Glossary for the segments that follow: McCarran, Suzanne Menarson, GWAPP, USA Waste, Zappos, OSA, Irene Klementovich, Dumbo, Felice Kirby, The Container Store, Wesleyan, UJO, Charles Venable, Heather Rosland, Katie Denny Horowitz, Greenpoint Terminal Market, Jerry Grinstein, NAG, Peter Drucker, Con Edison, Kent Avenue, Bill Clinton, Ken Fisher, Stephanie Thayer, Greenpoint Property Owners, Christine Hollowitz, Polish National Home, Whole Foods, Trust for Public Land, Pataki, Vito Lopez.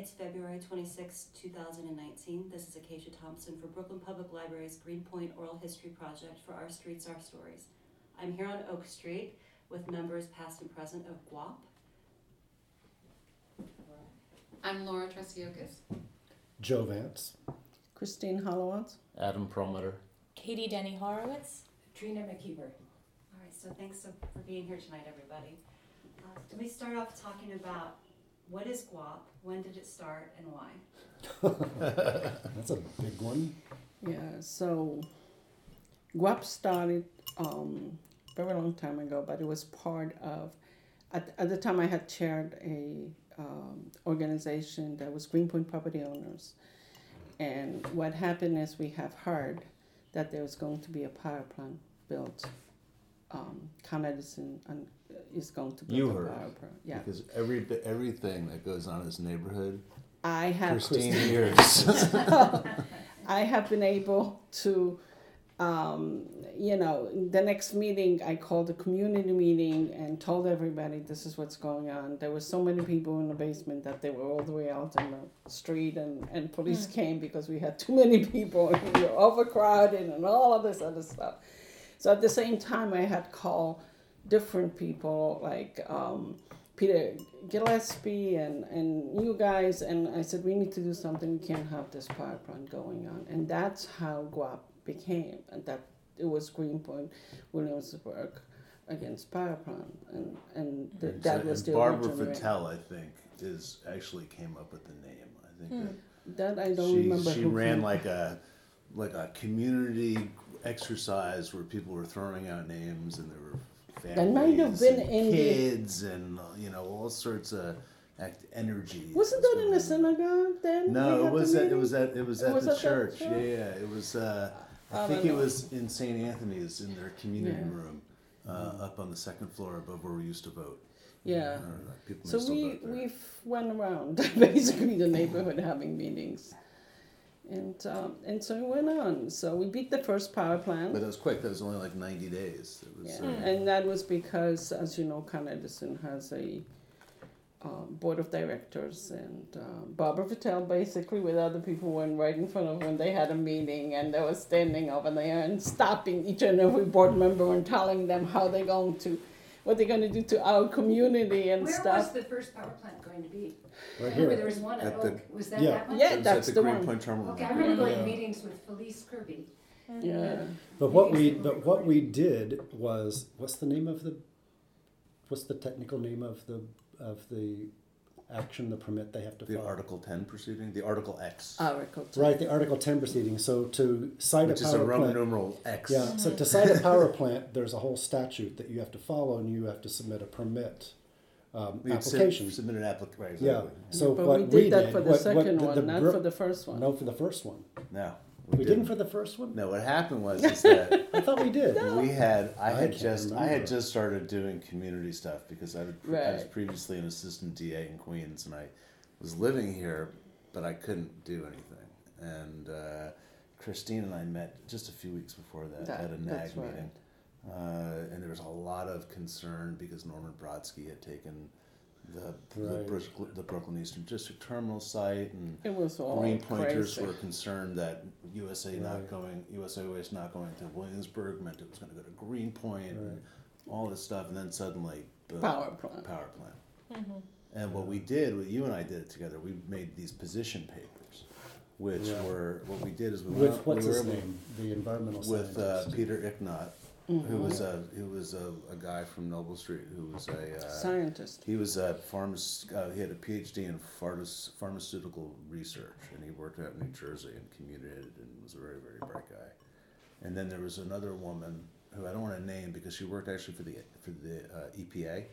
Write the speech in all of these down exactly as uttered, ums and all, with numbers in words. It's February twenty-sixth, two thousand nineteen. This is Acacia Thompson for Brooklyn Public Library's Greenpoint Oral History Project for Our Streets, Our Stories. I'm here on Oak Street with members past and present of GWAPP. I'm Laura Traciocas. Joe Vance. Christine Hollowitz. Adam Perlmutter. Katie Denny Horowitz. Trina McKeever. All right, so thanks so for being here tonight, everybody. Uh, let me start off talking about what is GWAPP, when did it start, and why? That's a big one. Yeah, so GWAPP started um, a very long time ago, but it was part of, at, at the time I had chaired a um, organization that was Greenpoint Property Owners. And what happened is we have heard that there was going to be a power plant built. Um, Con Edison and is going to build you a heard, power plant. Yeah, because every everything that goes on in this neighborhood, I have Christine years. So, I have been able to, um, you know, the next meeting I called a community meeting and told everybody this is what's going on. There were so many people in the basement that they were all the way out on the street, and, and police mm. came because we had too many people and we were overcrowded and all of this other stuff. So at the same time, I had called different people like um, Peter Gillespie and, and you guys, and I said, we need to do something. We can't have this power plant going on. And that's how GWAPP became, and that it was Greenpoint, Williamsburg against power plant, and, and the, and that so, was and the Barbara Vitale, I think, is actually came up with the name. I think hmm. that, that I don't she, remember. She who ran came. like a like a community exercise where people were throwing out names, and there were families and in kids the... and, you know, all sorts of act energy. Wasn't that in the synagogue then? No, it was, the at, it was at it was it at was the at church. church. Yeah, yeah, it was. Uh, I, I think it was in Saint Anthony's in their community yeah. room, uh, mm-hmm. up on the second floor above where we used to vote. Yeah. Know, so we we went around basically the neighborhood having meetings. And um, and so it went on. So we beat the first power plant. But it was quick. That was only like ninety days. It was, yeah. uh, and that was because, as you know, Con Edison has a uh, board of directors. And uh, Barbara Vitale, basically, with other people, went right in front of when they had a meeting. And they were standing over there and stopping each and every board member and telling them how they're going to, what they're going to do to our community and Where stuff. Where was the first power plant going to be? Right here. I remember there was one at, at Oak. The, was that yeah. that one? Yeah, that's at the, the Greenpoint one. Terminal. Okay, I remember going yeah. to meetings with Felice Kirby. And, yeah. Uh, but what we but what we did was, what's the name of the what's the technical name of the of the action, the permit they have to the follow? The Article ten proceeding? The Article X. Article ten. Right, the Article ten proceeding. So to cite Which a power plant... Which is a Roman numeral X. Yeah, so to cite a power plant, there's a whole statute that you have to follow, and you have to submit a permit um, application. Sub- submit an application. Right, exactly. Yeah, so but what we did... we did that for the what, second what, what, the, one, the, not for the first one. No, for the first one. No. We, we didn't. didn't for the first one? No, what happened was is that... I thought we did. No. We had... I, I had just remember. I had just started doing community stuff because I, would, right. I was previously an assistant D A in Queens, and I was living here, but I couldn't do anything. And uh, Christine and I met just a few weeks before that, that at a N A G meeting. Right. Uh, and there was a lot of concern because Norman Brodsky had taken... The, right. the, Brooklyn, the Brooklyn Eastern District Terminal site, and it was all Greenpointers crazy. Were concerned that U S A right. not going, U S A O S not going to Williamsburg meant it was going to go to Greenpoint, right. and all this stuff, and then suddenly boom, power plant. Power plant. Mm-hmm. And what we did, what you and I did it together, we made these position papers, which yeah. were what we did is we with went, what's we his were name, able, the environmental with uh, Peter Icknott. Mm-hmm. Who was a who was a, a guy from Noble Street who was a uh, scientist. He was a pharmac- uh, He had a P H D in pharma- pharmaceutical research, and he worked out in New Jersey and commuted, and was a very very bright guy. And then there was another woman who I don't want to name because she worked actually for the for the uh, E P A,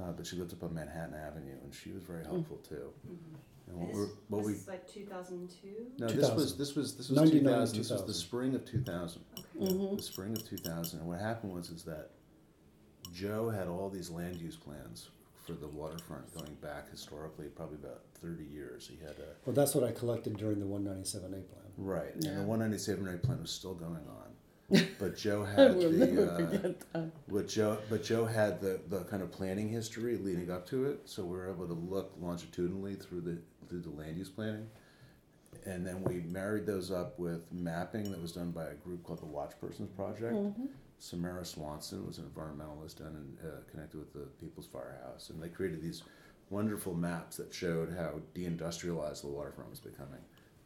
uh, but she lived up on Manhattan Avenue, and she was very helpful mm-hmm. too. Mm-hmm. And what this what was we, like two thousand two? No, two thousand. this was this was this was two thousand. This was the spring of two thousand. Okay. Mm-hmm. The spring of two thousand. And what happened was is that Joe had all these land use plans for the waterfront going back historically probably about thirty years. He had a Well, that's what I collected during the one ninety-seven A plan. Right. Yeah. And the one ninety-seven A plan was still going on. but Joe had the uh, but Joe but Joe had the, the kind of planning history leading up to it, so we were able to look longitudinally through the through the land use planning, and then we married those up with mapping that was done by a group called the Watch Persons Project. Mm-hmm. Samara Swanson was an environmentalist down and uh, connected with the People's Firehouse, and they created these wonderful maps that showed how deindustrialized the waterfront was becoming.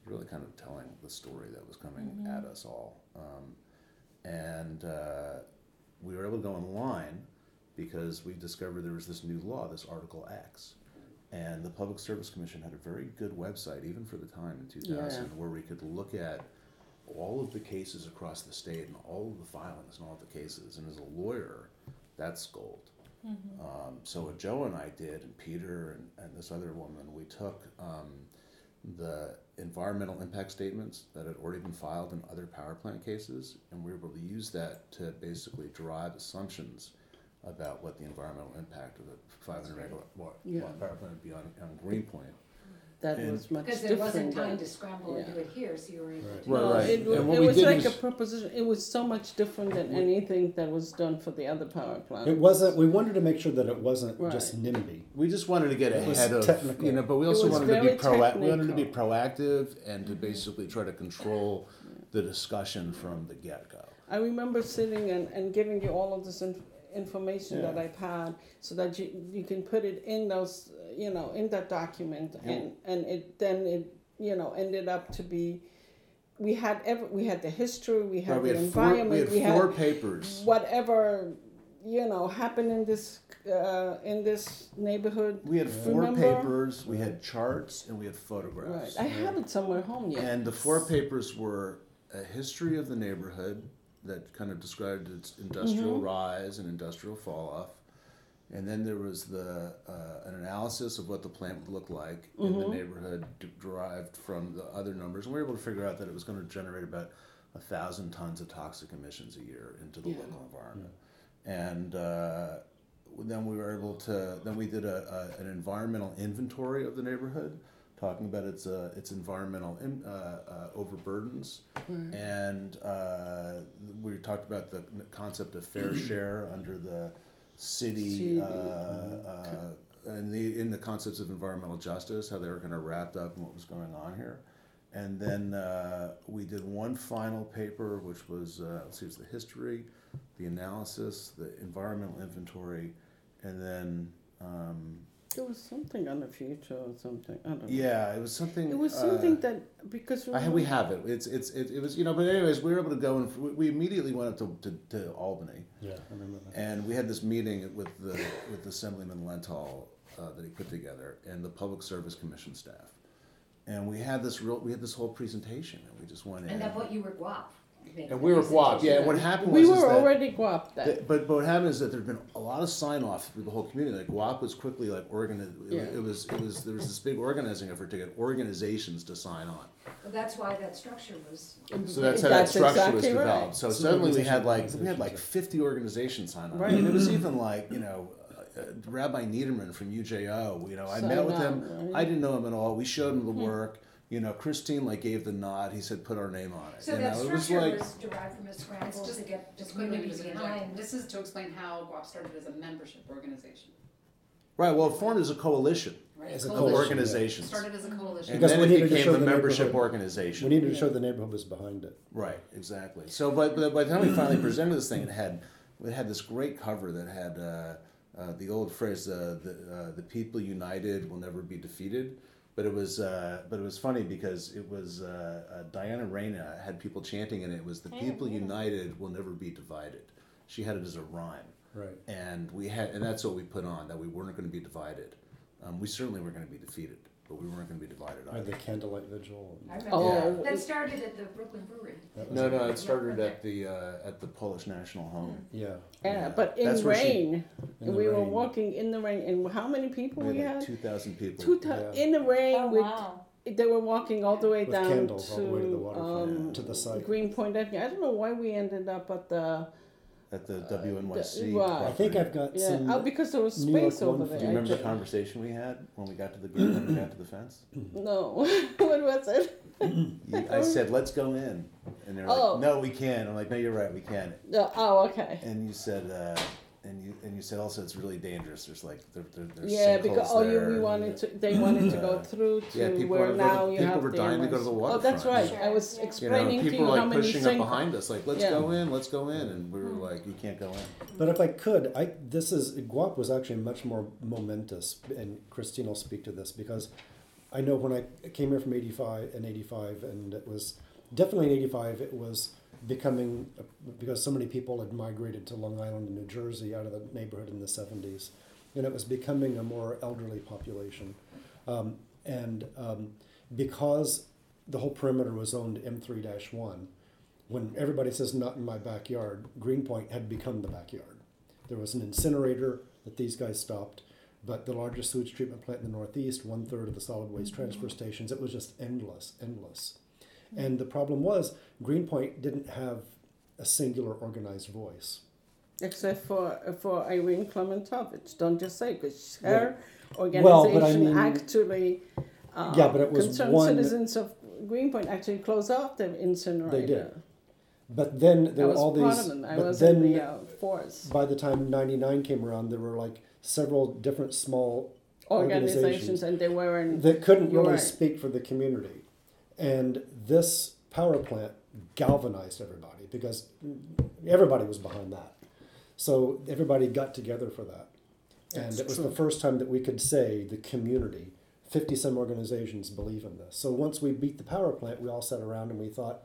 Really kind of telling the story that was coming mm-hmm. at us all. Um, and uh, we were able to go online because we discovered there was this new law, this Article X. And the Public Service Commission had a very good website, even for the time in two thousand, yeah. where we could look at all of the cases across the state and all of the filings and all of the cases. And as a lawyer, that's gold. Mm-hmm. Um, so what Joe and I did, and Peter and, and this other woman, we took um, the environmental impact statements that had already been filed in other power plant cases, and we were able to use that to basically derive assumptions about what the environmental impact of the five hundred megawatt yeah. power plant would be on, on Greenpoint. That and was much because different. Because there wasn't time to scramble yeah. and do it here, so you were able right. to do well, right. it. Well, it, it was like was, a proposition. It was so much different than anything that was done for the other power plant. It wasn't. We wanted to make sure that it wasn't right. just NIMBY. We just wanted to get it ahead of, technical. you know, but we also wanted to be proactive. We wanted to be proactive and to basically try to control yeah. the discussion from the get-go. I remember sitting and, and giving you all of this in, information yeah. that I've had, so that you you can put it in those. You know, in that document, yeah. and, and it then it you know ended up to be, we had every, we had the history, we had right, we the had environment, four, we, had we had four papers, whatever you know happened in this uh, in this neighborhood. We had four remember? papers, we had charts, and we had photographs. Right, I have it somewhere home yet. And the four papers were a history of the neighborhood that kind of described its industrial mm-hmm. rise and industrial fall off. And then there was the uh, an analysis of what the plant would look like mm-hmm. in the neighborhood d- derived from the other numbers. And we were able to figure out that it was going to generate about one thousand tons of toxic emissions a year into the yeah. local environment. Yeah. And uh, then we were able to, then we did a, a, an environmental inventory of the neighborhood, talking about its uh, its environmental in, uh, uh, overburdens. Mm-hmm. And uh, we talked about the concept of fair share under the City, uh, uh, and the in the concepts of environmental justice, how they were kind of wrapped up in what was going on here, and then uh, we did one final paper, which was uh, let's see, it was the history, the analysis, the environmental inventory, and then um, there was something on the future or something. I don't know. Yeah, it was something. It was something uh, that because we, I, we have it. It's it's it, it was you know. But anyways, we were able to go and we, we immediately went up to, to, to Albany. Yeah, I remember that. And we had this meeting with the with Assemblyman Lenthal uh, that he put together and the Public Service Commission staff, and we had this real we had this whole presentation and we just went in. And that's what you were G W A P P. And we were G W A P P, yeah. And what happened was we were already G W A P P then. Th- but, but what happened is that there had been a lot of sign-off through the whole community. Like G W A P P was quickly like organized. Yeah. It, it was it was there was this big organizing effort to get organizations to sign on. Well, that's why that structure was. So that's how that's that structure exactly was developed. Right. So, so suddenly we had like we had like fifty organizations sign on. Right. And it was even like you know. Uh, Rabbi Niederman from U J O. You know, I so met with him. Right. I didn't know him at all. We showed him the work. You know, Christine like gave the nod. He said, "Put our name on it." So you that know, structure it was, like, was derived from a scramble just, to get just quickly behind. This is to explain how G W A P P started as a membership organization. Right. Well, it formed as a coalition, right. as a co-organization. Started as a coalition, and because then it became the, the membership organization. We needed to show the neighborhood was behind it. Right. Exactly. So, but by, by the time we finally presented this thing, it had it had this great cover that had uh, uh, the old phrase, uh, "the uh, the people united will never be defeated." But it was, uh, but it was funny because it was uh, uh, Diana Reina had people chanting, and it was "The people united will never be divided." She had it as a rhyme, right? And we had, and that's what we put on that we weren't going to be divided. Um, we certainly weren't going to be defeated, but we weren't going to be divided either. Or the candlelight vigil. I remember oh, yeah. that started at the Brooklyn Brewery. No, no, it started at the uh, at the Polish National Home. Yeah. Yeah, yeah. But in That's rain, she, in we rain. were walking in the rain, and how many people we, we had? Like Two thousand people. Two ta- yeah. in the rain. Oh, wow. With, they were walking all the way with down candles, to all the way to the waterfront, um, yeah. to the site. Greenpoint Avenue. I don't know why we ended up at the. at the W N Y C. Uh, right. I think I've got yeah. some. Oh, because there was space over there. Do you remember actually. the conversation we had when we got to the green and we got to the fence? No. What was it? I said, let's go in. And they're oh. like, no, we can't. I'm like, no, you're right, we can't. No. Oh, okay. And you said, uh, and you and you said also it's really dangerous. There's like there, there, there's yeah, because oh, there. you we wanted to they wanted to go through to yeah, people where now you people have people were dying to go to the waterfront. Oh, that's right. Sure. I was explaining you know, to you like how many people were pushing up behind us, like let's yeah. go in, let's go in, and we were like you can't go in. But if I could, I this is GWAPP was actually much more momentous, and Christine will speak to this because I know when I came here from eighty-five, and it was definitely in eighty-five it was. becoming, because so many people had migrated to Long Island and New Jersey out of the neighborhood in the seventies, and it was becoming a more elderly population. Um, and um, because the whole perimeter was owned M three dash one, when everybody says not in my backyard, Greenpoint had become the backyard. There was an incinerator that these guys stopped, but the largest sewage treatment plant in the Northeast, one third of the solid waste transfer stations, it was just endless, endless. And the problem was Greenpoint didn't have a singular organized voice. Except for for Irene Klementovich, don't you say? Because her yeah. organization well, but I mean, actually, um, yeah, but it was concerned one, citizens of Greenpoint actually closed off the incinerator. They did. But then there I were all these. I but was then in the, uh, force. By the time ninety-nine came around, there were like several different small organizations, organizations and they weren't that couldn't really right. speak for the community. And this power plant galvanized everybody because everybody was behind that. So everybody got together for that. And That's it was true. the first time that we could say the community, fifty-some organizations believe in this. So once we beat the power plant, we all sat around and we thought,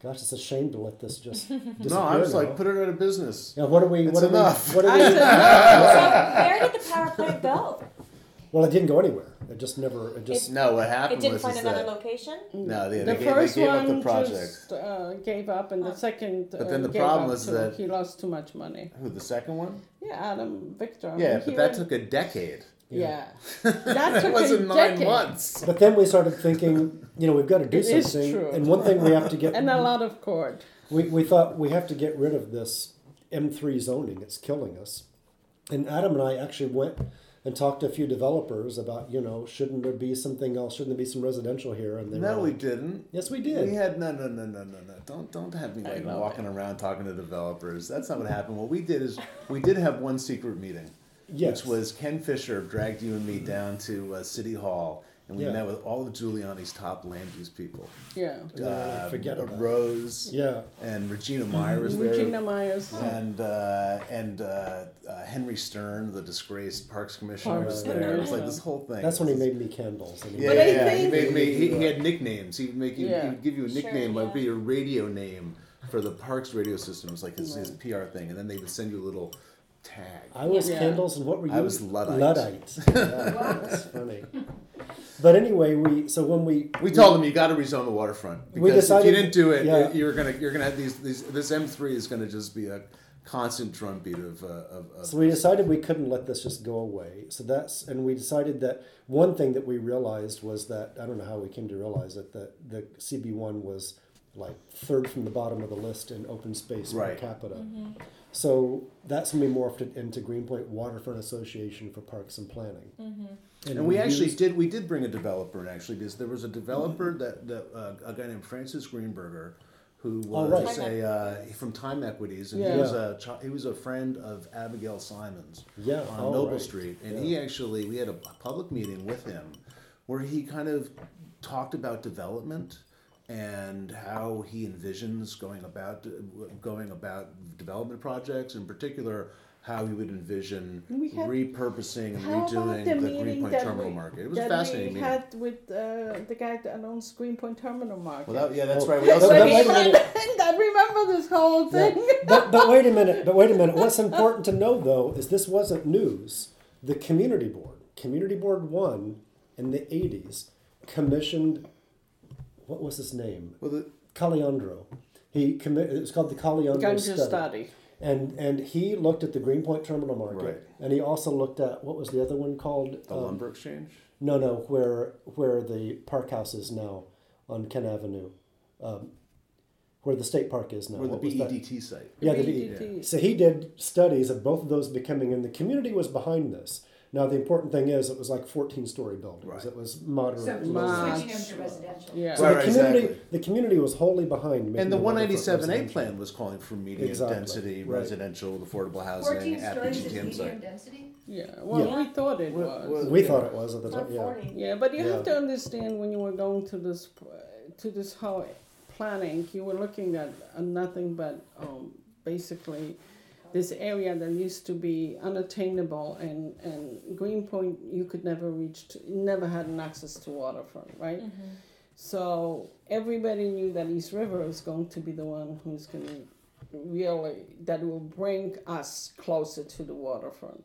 gosh, it's a shame to let this just disappear. No, I was now. like, put it out of business. Yeah, what are we? It's what enough. Are we, what are we? So where did the power plant go? Well, it didn't go anywhere. It just never. It just it, no. What happened? It didn't was find another that, location. No, yeah, the they first gave, they gave one up the project. Just, uh, gave up, and the second. But then the uh, problem was that he lost too much money. Who the second one? Yeah, Adam Victor. Yeah, I mean, but that went, took a decade. Yeah, yeah. that took wasn't a nine decade. months. But then we started thinking, you know, we've got to do it something. Is true. And one thing we have to get. And a lot of cord. We we thought we have to get rid of this M three zoning. It's killing us. And Adam and I actually went and talked to a few developers about, you know, shouldn't there be something else? Shouldn't there be some residential here? And they no, were like, we didn't. Yes, we did. We had no, no, no, no, no, no. Don't, don't have me like walking it. around talking to developers. That's not what happened. What we did is we did have one secret meeting, yes. which was Ken Fisher dragged you and me down to uh, City Hall, and we yeah. met with all of Giuliani's top land use people. Yeah, um, uh, forget about Rose. Yeah, and Regina Meyer was there. Regina Myers. And uh, and uh, uh, Henry Stern, the disgraced Parks Commissioner, Parks was there. Yeah. It was like this whole thing. That's when he made me candles. And he yeah, made, yeah. He made me. He, he had nicknames. He would make you. Yeah. He would give you a nickname, sure, yeah. like be your radio name for the Parks radio system. It was like his, right. his P R thing, and then they would send you a little tag. I was yeah. candles, and what were you? I was Luddite. Luddite. Yeah, wow. That's funny. But anyway, we so when we we, we told them you got to rezone the waterfront because we decided, if you didn't do it, yeah. you're gonna you're gonna have these, these this M three is gonna just be a constant drumbeat of, uh, of, of. So we decided we couldn't let this just go away. So that's and we decided that one thing that we realized was that I don't know how we came to realize it that the C B one was like third from the bottom of the list in open space right. per capita. Mm-hmm. So that's when we morphed it into Greenpoint Waterfront Association for Parks and Planning. Mm-hmm. And, and we, we actually used... did we did bring a developer in actually because there was a developer that, that uh, a guy named Francis Greenberger, who was oh, right. a uh, from Time Equities, and yeah. he was a ch- he was a friend of Abigail Simons yeah. on oh, Noble right. Street, and yeah. he actually we had a public meeting with him where he kind of talked about development and how he envisions going about going about development projects, in particular how he would envision had, repurposing and redoing the, the Greenpoint Terminal we, Market. It was a fascinating meeting. That we had with uh, the guy that owns Greenpoint Terminal Market. Well, that, yeah, that's oh. right. We also but wait a minute. I remember this whole thing. Yeah. But, but wait a minute. But wait a minute. What's important to know, though, is this wasn't news. The Community Board, Community Board One, in the eighties, commissioned. What was his name? Well, the, Caliandro. He commi- It was called the Caliandro study. study. And and he looked at the Greenpoint Terminal Market, right. and he also looked at, what was the other one called? The um, Lumber Exchange? No, no, where where the park house is now on Kent Avenue. Um, where the state park is now. Or the B E D T site. Yeah, the B E D T. Yeah. So he did studies of both of those becoming, and the community was behind this. Now, the important thing is it was like fourteen-story buildings. Right. It was moderate. So switching them to residential. Yeah. So right, the, community, exactly. the community was wholly behind. And the one eighty-seven A plan was calling for medium exactly. density, right. residential, affordable housing. fourteen stories is medium site. density? Yeah, well, yeah. we thought it was. Well, we yeah. thought it was at the time, yeah. Yeah, but you yeah. have to understand when you were going to this, to this whole planning, you were looking at nothing but um, basically... this area that used to be unattainable, and, and Greenpoint, you could never reach, to, never had an access to waterfront, right? Mm-hmm. So everybody knew that East River was going to be the one who's going to really, that will bring us closer to the waterfront.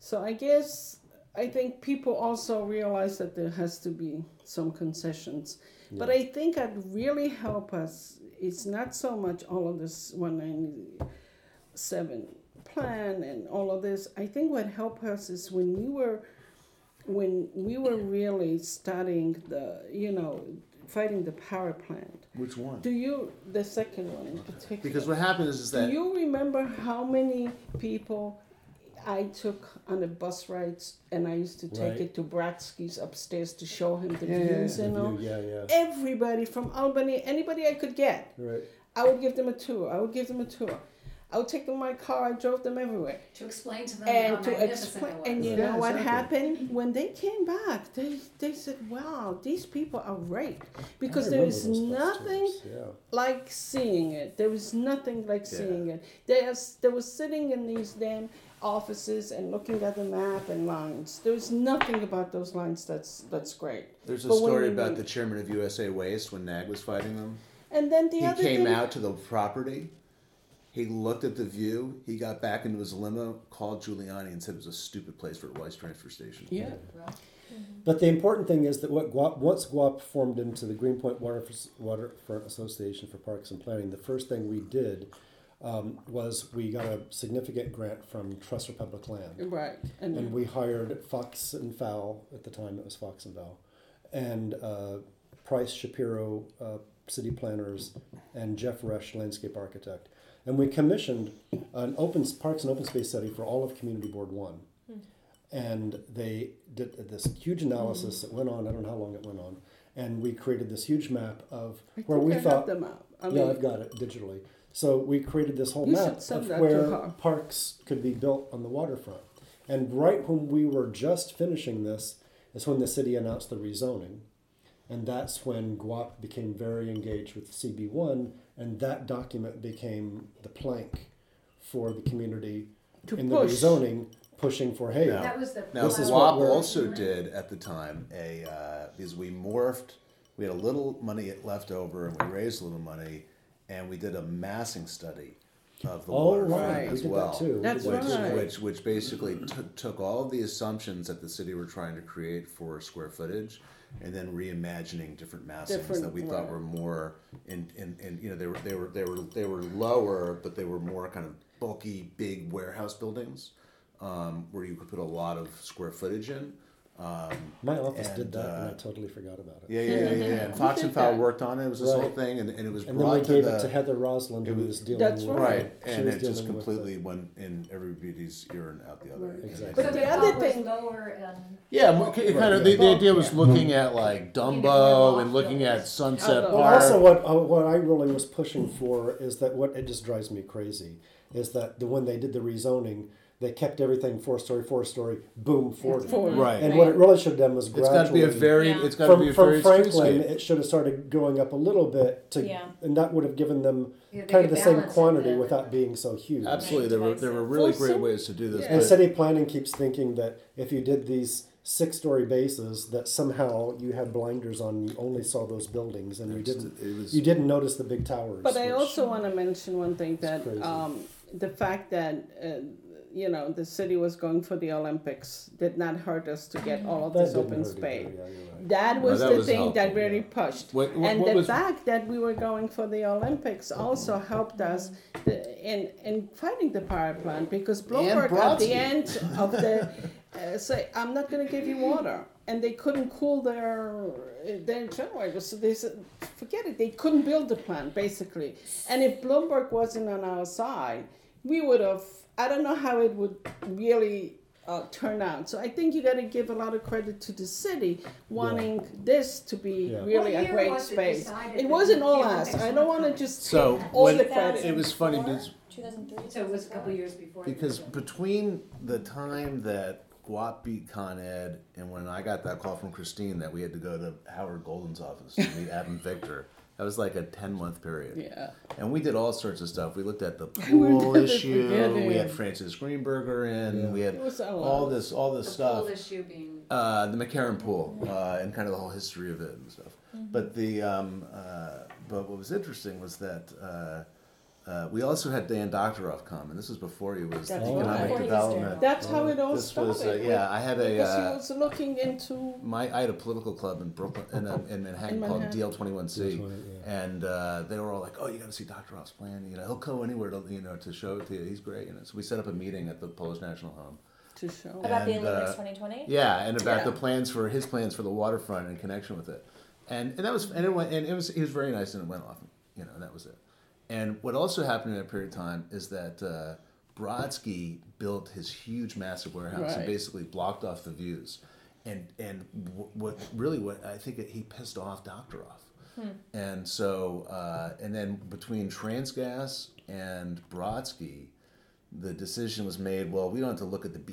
So I guess, I think people also realize that there has to be some concessions. Yeah. But I think that really help us, it's not so much all of this one ninety-seven plan and all of this. I think what helped us is when we were when we were really studying the you know fighting the power plant. Which one? Do you the second one in particular? Because what happens is that, do you remember how many people I took on the bus rides, and I used to take right. it to Bratsky's upstairs to show him the yeah, views and all. Yeah, yeah. Everybody from Albany, anybody I could get. Right. I would give them a tour. I would give them a tour. I would take them in my car. I drove them everywhere to explain to them and how to magnificent expl- And you yeah, know what exactly. happened when they came back? They they said, "Wow, these people are great," because there is nothing yeah. like seeing it. There was nothing like yeah. seeing it. They was, they were sitting in these damn offices and looking at the map and lines. There's nothing about those lines that's that's great. There's a but story about mean, the chairman of U S A Waste when Nag was fighting them. And then the he other came thing, out to the property. He looked at the view, he got back into his limo, called Giuliani and said it was a stupid place for a waste transfer station. Yeah. Right. Mm-hmm. But the important thing is that what G W A P P, once G W A P P formed into the Greenpoint Waterfront Association for Parks and Planning, the first thing we did um, was we got a significant grant from Trust for Public Land. Right. And, and we hired Fox and Fowl, at the time it was Fox and Fowl, and uh, Price Shapiro, uh, city planners, and Jeff Rush, landscape architect. And we commissioned an open parks and open space study for all of Community Board One. Mm. And they did this huge analysis mm. that went on, I don't know how long it went on, and we created this huge map of I where we I thought... Them out. I mean, yeah, I've got it digitally. So we created this whole map of where parks could be built on the waterfront. And right when we were just finishing this is when the city announced the rezoning. And that's when G W A P P became very engaged with C B one, and that document became the plank for the community to in push. the rezoning, pushing for, hey, now, that was the now, this is what we're... also did at the time, a uh, because we morphed, we had a little money left over, and we raised a little money, and we did a massing study of the oh, waterfront right. as we well, that too. That's which, right. which which basically t- took all of the assumptions that the city were trying to create for square footage, and then reimagining different massings different, that we right. thought were more, in, in, in you know they were they were they were they were lower, but they were more kind of bulky, big warehouse buildings, um, where you could put a lot of square footage in. Um, My office and, did that, uh, and I totally forgot about it. Yeah, yeah, yeah. yeah. And Fox and Fowl worked on it. It was this right. whole thing, and, and it was. And brought then we gave to the, it to Heather Rosland, who was dealing that's with right. it. Right, and it just completely went in everybody's ear and out the other. Right. Exactly. But so the other thing, lower and yeah, kind of right, yeah. The, the idea was yeah. looking at like Dumbo and looking at Sunset Park. Well, also, what uh, what I really was pushing for is that what it just drives me crazy is that the when they did the rezoning. They kept everything four story, four story, boom, forty. Right. And what it really should have done was gradually. It's got to be a very. Yeah. It's got to be a very. From Franklin, it should have started going up a little bit to, yeah. and that would have given them yeah, kind of the same quantity them. without being so huge. Absolutely, there were there were really well, great so, ways to do this. Yeah. And city planning keeps thinking that if you did these six story bases, that somehow you had blinders on, you only saw those buildings, and you didn't it was, you didn't notice the big towers. But I also want to mention one thing that um, the fact that. Uh, You know, the city was going for the Olympics did not hurt us to get all of that this open space. Yeah, right. That was no, that the was thing helpful, that really yeah. pushed. What, what, and what the was... fact that we were going for the Olympics also helped us the, in in fighting the power plant because Bloomberg at the end of the uh, say, I'm not going to give you water. and they couldn't cool their their generators, so they said, forget it, they couldn't build the plant, basically. And if Bloomberg wasn't on our side, we would have, I don't know how it would really uh, turn out. So I think you got to give a lot of credit to the city wanting yeah. this to be yeah. really well, a great space. It wasn't all us. I don't want to just so take all the credit. It was funny. two thousand three So it was a couple years before. Because between the time that GWAPP beat Con Ed and when I got that call from Christine that we had to go to Howard Golden's office to meet Adam Victor, that was like a ten-month period. Yeah. And we did all sorts of stuff. We looked at the pool issue. Beginning. We had Francis Greenberger in. Yeah. We had so all this all this the stuff. The pool issue being... Uh, the McCarran pool yeah. uh, and kind of the whole history of it and stuff. Mm-hmm. But the um, uh, but what was interesting was that uh, Uh, we also had Dan Doctorow come, and this was before he was That's economic right. development. That's how it all this started. Was, uh, yeah, I had a because uh, he was looking into my I had a political club in Brooklyn in, a, in Manhattan in called D L twenty-one C, yeah. and uh, they were all like, "Oh, you got to see Doctorow's plan. You know, he'll go anywhere to you know to show it to you. He's great." You know, so we set up a meeting at the Polish National Home to show and, about the Olympics twenty twenty Yeah, and about yeah. the plans for his plans for the waterfront in connection with it, and and that was and it went and it was he was very nice and it went off. You know, and that was it. And what also happened in that period of time is that uh, Brodsky built his huge, massive warehouse right. and basically blocked off the views. And and w- what really what I think it, he pissed off Doctorow. Hmm. And so uh, and then between TransGas and Brodsky, the decision was made. Well, we don't have to look at the B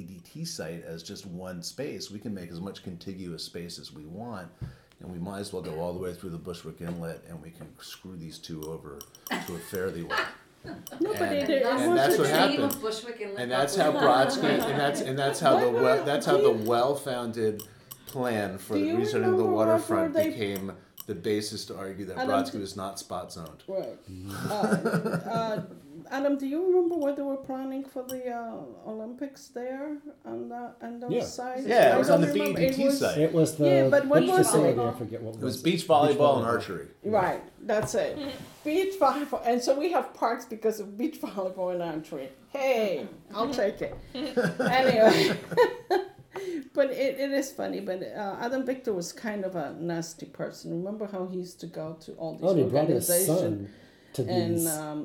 E D T site as just one space. We can make as much contiguous space as we want. And we might as well go all the way through the Bushwick Inlet, and we can screw these two over to a fairly way. No, and, and, and that's what happened. And that's how Brodsky, and that's and that's how the well, that's how the well-founded plan for the rezoning the waterfront became the basis to argue that Brodsky was not spot zoned. Right. Uh, uh, Adam, do you remember what they were planning for the uh, Olympics there on the on those yeah. sites? Yeah, I it was on the B E D T site. It was the yeah, but what beach was it? I forget what it was. It was beach volleyball, beach volleyball and archery. Right, that's it. Beach volleyball, and so we have parks because of beach volleyball and archery. Hey, I'll take it. Anyway, but it, it is funny. But uh, Adam Victor was kind of a nasty person. Remember how he used to go to all these oh, organizations. And um,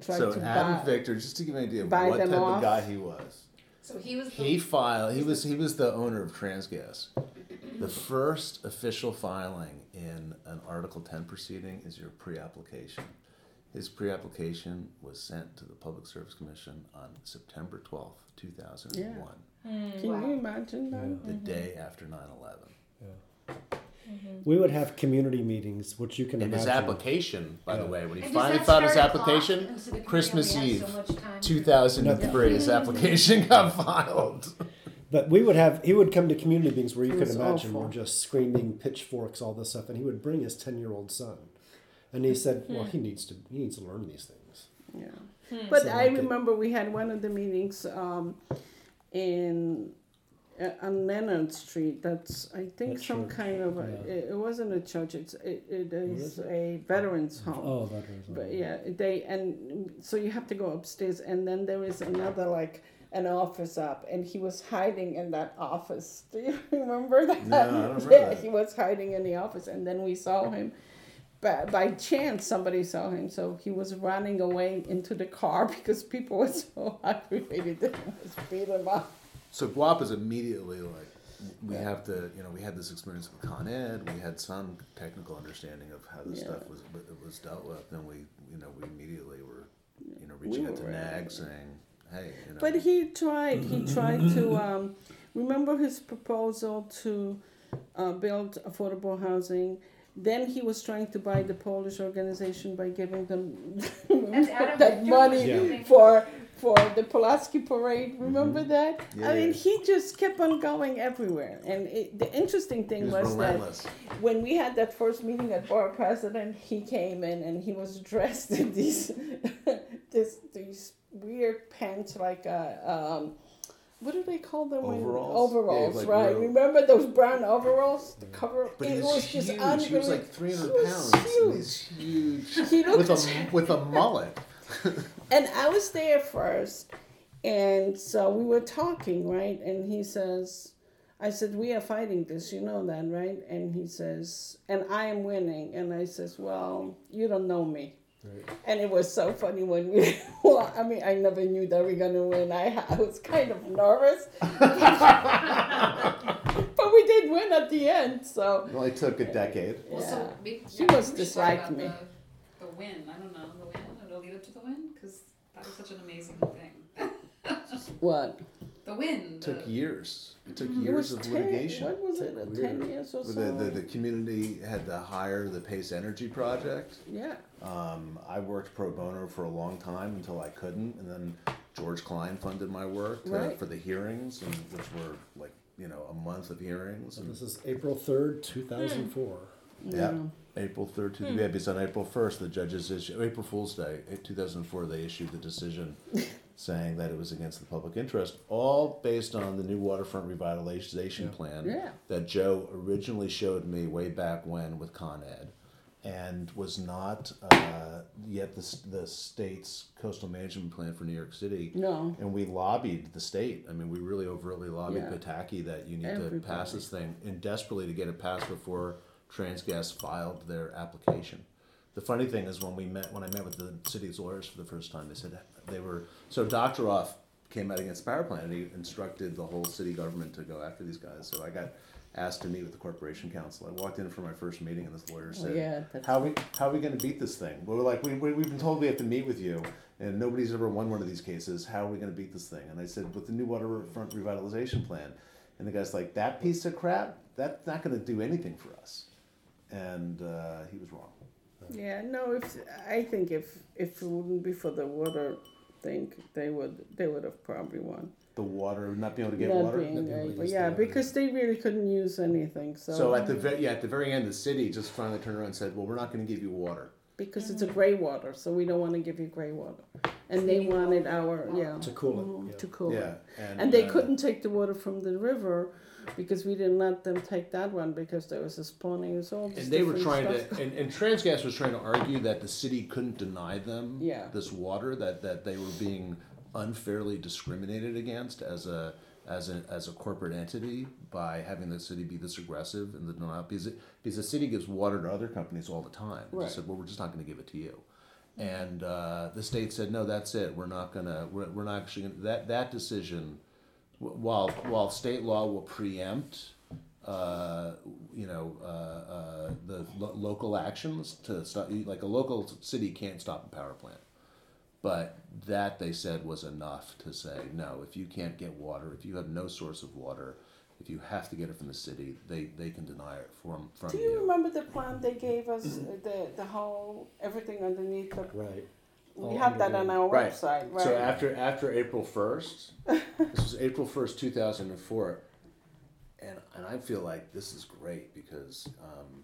tried so to Adam buy, Victor, just to give you an idea of what type off. of guy he was. So he was. The, he filed. He was. He was the owner of TransGas. The first official filing in an Article ten proceeding is your pre-application. His pre-application was sent to the Public Service Commission on September twelfth, two thousand one Yeah. Mm, Can wow. you imagine that? Yeah. The mm-hmm. day after nine eleven Yeah. Mm-hmm. We would have community meetings, which you can and imagine. His application, by yeah. the way, when he and finally filed his application, Christmas Eve, so two thousand three his application got filed. But we would have, he would come to community meetings where you could imagine awful. we're just screaming, pitchforks, all this stuff, and he would bring his ten-year-old son. And he said, well, he needs to, he needs to learn these things. Yeah. Hmm. But so I remember could, we had one of the meetings um, in... Uh, on Leonard Street, that's I think some kind of a, yeah. it, it wasn't a church. It's it, it is, is it? a veterans home. Oh, veterans home. But yeah, they and so you have to go upstairs, and then there is another like an office up, and he was hiding in that office. Do you remember that? No, I don't remember yeah, that. He was hiding in the office, and then we saw him. But by chance, somebody saw him, so he was running away into the car because people were so aggravated that he was beat him up. So GWAPP is immediately like, we have to, you know, we had this experience with Con Ed, we had some technical understanding of how this yeah. stuff was was dealt with, and we, you know, we immediately were, you know, reaching we out to right. N A G saying, hey, you know. But he tried, he tried to, um, remember his proposal to uh, build affordable housing. Then he was trying to buy the Polish organization by giving them that money yeah. for for the Pulaski parade. Remember mm-hmm. that? Yeah, I mean, yeah. he just kept on going everywhere. And it, the interesting thing was relentless. that when we had that first meeting at Bar President, he came in and he was dressed in these this, these weird pants like a... Um, what do they call them? Overalls. When, overalls, yeah, like right. Real... Remember those brown overalls? The cover. But it was huge. Just unbelievable. He was like three hundred pounds Huge. He looked... with, a, with a mullet. And I was there first. And so we were talking, right? And he says, I said, we are fighting this, you know that, right? And he says, and I am winning. And I says, well, you don't know me. Right. And it was so funny when we, well, I mean, I never knew that we were going to win. I, I was kind of nervous. But we did win at the end, so. Well, it took a decade. Yeah. Well, so we, yeah, she was just like me. The, the win, I don't know, the win, I'll leave it to the win, because that was such an amazing thing. What? The win. It took years. It took years of litigation. What was it, ten years or so? The, the, the community had to hire the Pace Energy Project. Yeah. Um, I worked pro bono for a long time until I couldn't, and then George Klein funded my work to, right. for the hearings, and, which were like, you know, a month of hearings. And, and this is April third, two thousand four. Yeah. yeah. April third, hmm. yeah, because on April first, the judges issued, April Fool's Day, two thousand four, they issued the decision saying that it was against the public interest, all based on the new waterfront revitalization yeah. plan yeah. that Joe originally showed me way back when with Con Ed, and was not uh, yet the, the state's coastal management plan for New York City. No. And we lobbied the state. I mean, we really overtly lobbied yeah. Pataki that you need Everybody. to pass this thing, and desperately to get it passed before TransGas filed their application. The funny thing is, when we met, when I met with the city's lawyers for the first time, they said they were so. Doktoroff came out against PowerPlan, and he instructed the whole city government to go after these guys. So I got asked to meet with the corporation council. I walked in for my first meeting, and this lawyer said, yeah, "How we how are we going to beat this thing? Well, we're like, we, we we've been told we have to meet with you, and nobody's ever won one of these cases. How are we going to beat this thing?" And I said, "With the new waterfront revitalization plan." And the guy's like, "That piece of crap. That's not going to do anything for us." And uh, he was wrong. Yeah, no. If I think if if it wouldn't be for the water thing, they would they would have probably won. The water, not being able to get not water. Being able to yeah, because they really couldn't use anything. So, so at the ve- yeah at the very end, the city just finally turned around and said, "Well, we're not going to give you water because it's a gray water, so we don't want to give you gray water." And they wanted our yeah to cool it mm, yeah. to cool yeah. it, and, and they uh, couldn't take the water from the river. Because we didn't let them take that one because there was a spawning as all this. And they were trying stuff. to, and, and TransGas was trying to argue that the city couldn't deny them yeah. this water, that, that they were being unfairly discriminated against as a as a as a corporate entity by having the city be this aggressive and the not because it, because the city gives water to other companies all the time. They right. said, well, we're just not going to give it to you, and uh, the state said, no, that's it. We're not gonna. We're, we're not actually gonna, that that decision. While while state law will preempt, uh, you know, uh, uh, the lo- local actions to stop, like a local city can't stop a power plant, but that they said was enough to say no. If you can't get water, if you have no source of water, if you have to get it from the city, they, they can deny it from from. Do you, you remember the plan they gave us? the the whole everything underneath the right. We have that on our right. website, right? So after after April first, this was April first, two thousand four, and and I feel like this is great because um,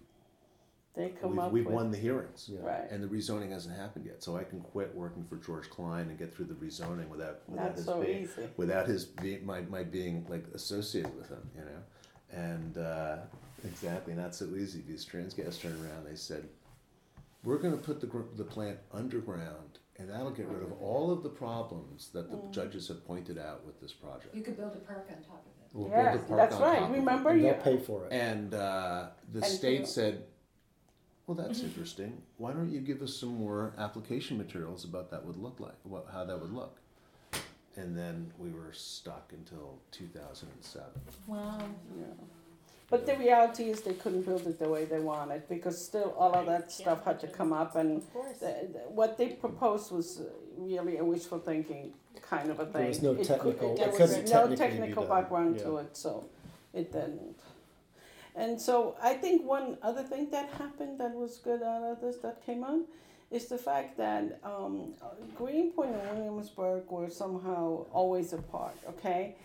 they come we've, up we've with, won the hearings, yeah. right? And the rezoning hasn't happened yet, so I can quit working for George Klein and get through the rezoning without without Not his so being, easy. without his being, my my being like associated with him, you know, and uh, exactly not so easy. These TransGas turned around, they said, we're going to put the the plant underground, and that'll get rid of all of the problems that the mm. judges have pointed out with this project. You could build a park on top of it. We'll yes, build a park that's on right. Top Remember, of it. And they'll pay for it. And uh, the and state you. said, "Well, that's interesting. Why don't you give us some more application materials about that would look like, what, how that would look?" And then we were stuck until two thousand seven. Wow. Yeah. But the reality is they couldn't build it the way they wanted because still all of that stuff yeah, had to come up, and the, the, what they proposed was really a wishful thinking kind of a thing. There was no it technical, could, there it was no technical background yeah. to it, so it didn't. And so I think one other thing that happened that was good out of this that came on is the fact that um, Greenpoint and Williamsburg were somehow always apart, okay?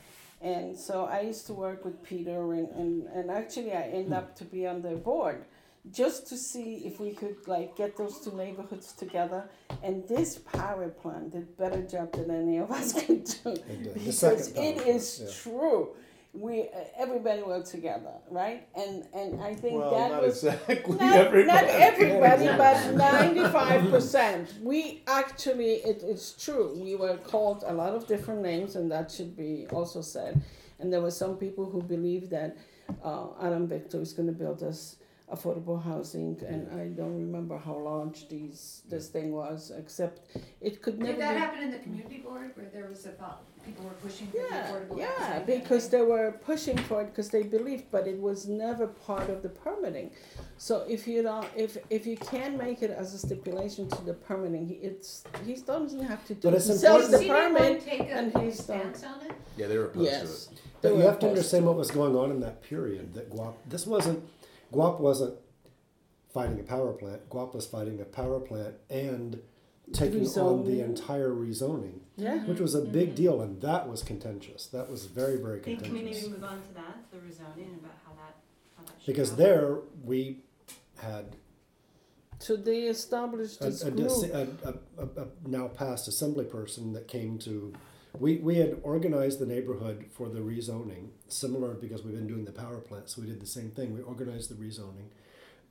And so I used to work with Peter, and, and, and actually I ended up to be on their board just to see if we could like get those two neighborhoods together. And this power plant did a better job than any of us could do. It because it is yeah. true. We uh, everybody worked together, right? And and I think well, that not was exactly not, everybody. not everybody, but ninety-five percent. We actually, it, it's true. We were called a lot of different names, and that should be also said. And there were some people who believed that uh, Adam Victor is going to build us affordable housing, and I don't remember how large these this thing was, except it could never. Did that be... happen in the community board where there was a people were pushing for yeah, the affordable? Yeah, yeah, because they were pushing for it because they believed, but it was never part of the permitting. So if you don't, if if you can make it as a stipulation to the permitting, it's he doesn't have to do. But it's important. He sells the permit, take a, and he's done. Yeah, they were opposed yes, to it. But you have to understand what was going on in that period. That G W A P P, this wasn't. G W A P P wasn't fighting a power plant. G W A P P was fighting a power plant and taking rezoning. On the entire rezoning, yeah. which was a big deal, and that was contentious. That was very, very contentious. Can we maybe move on to that, the rezoning, and about how that, how that should Because happen? There we had... So they established this a, a, a, a, a now past assembly person that came to... We we had organized the neighborhood for the rezoning, similar because we've been doing the power plant, so we did the same thing. We organized the rezoning,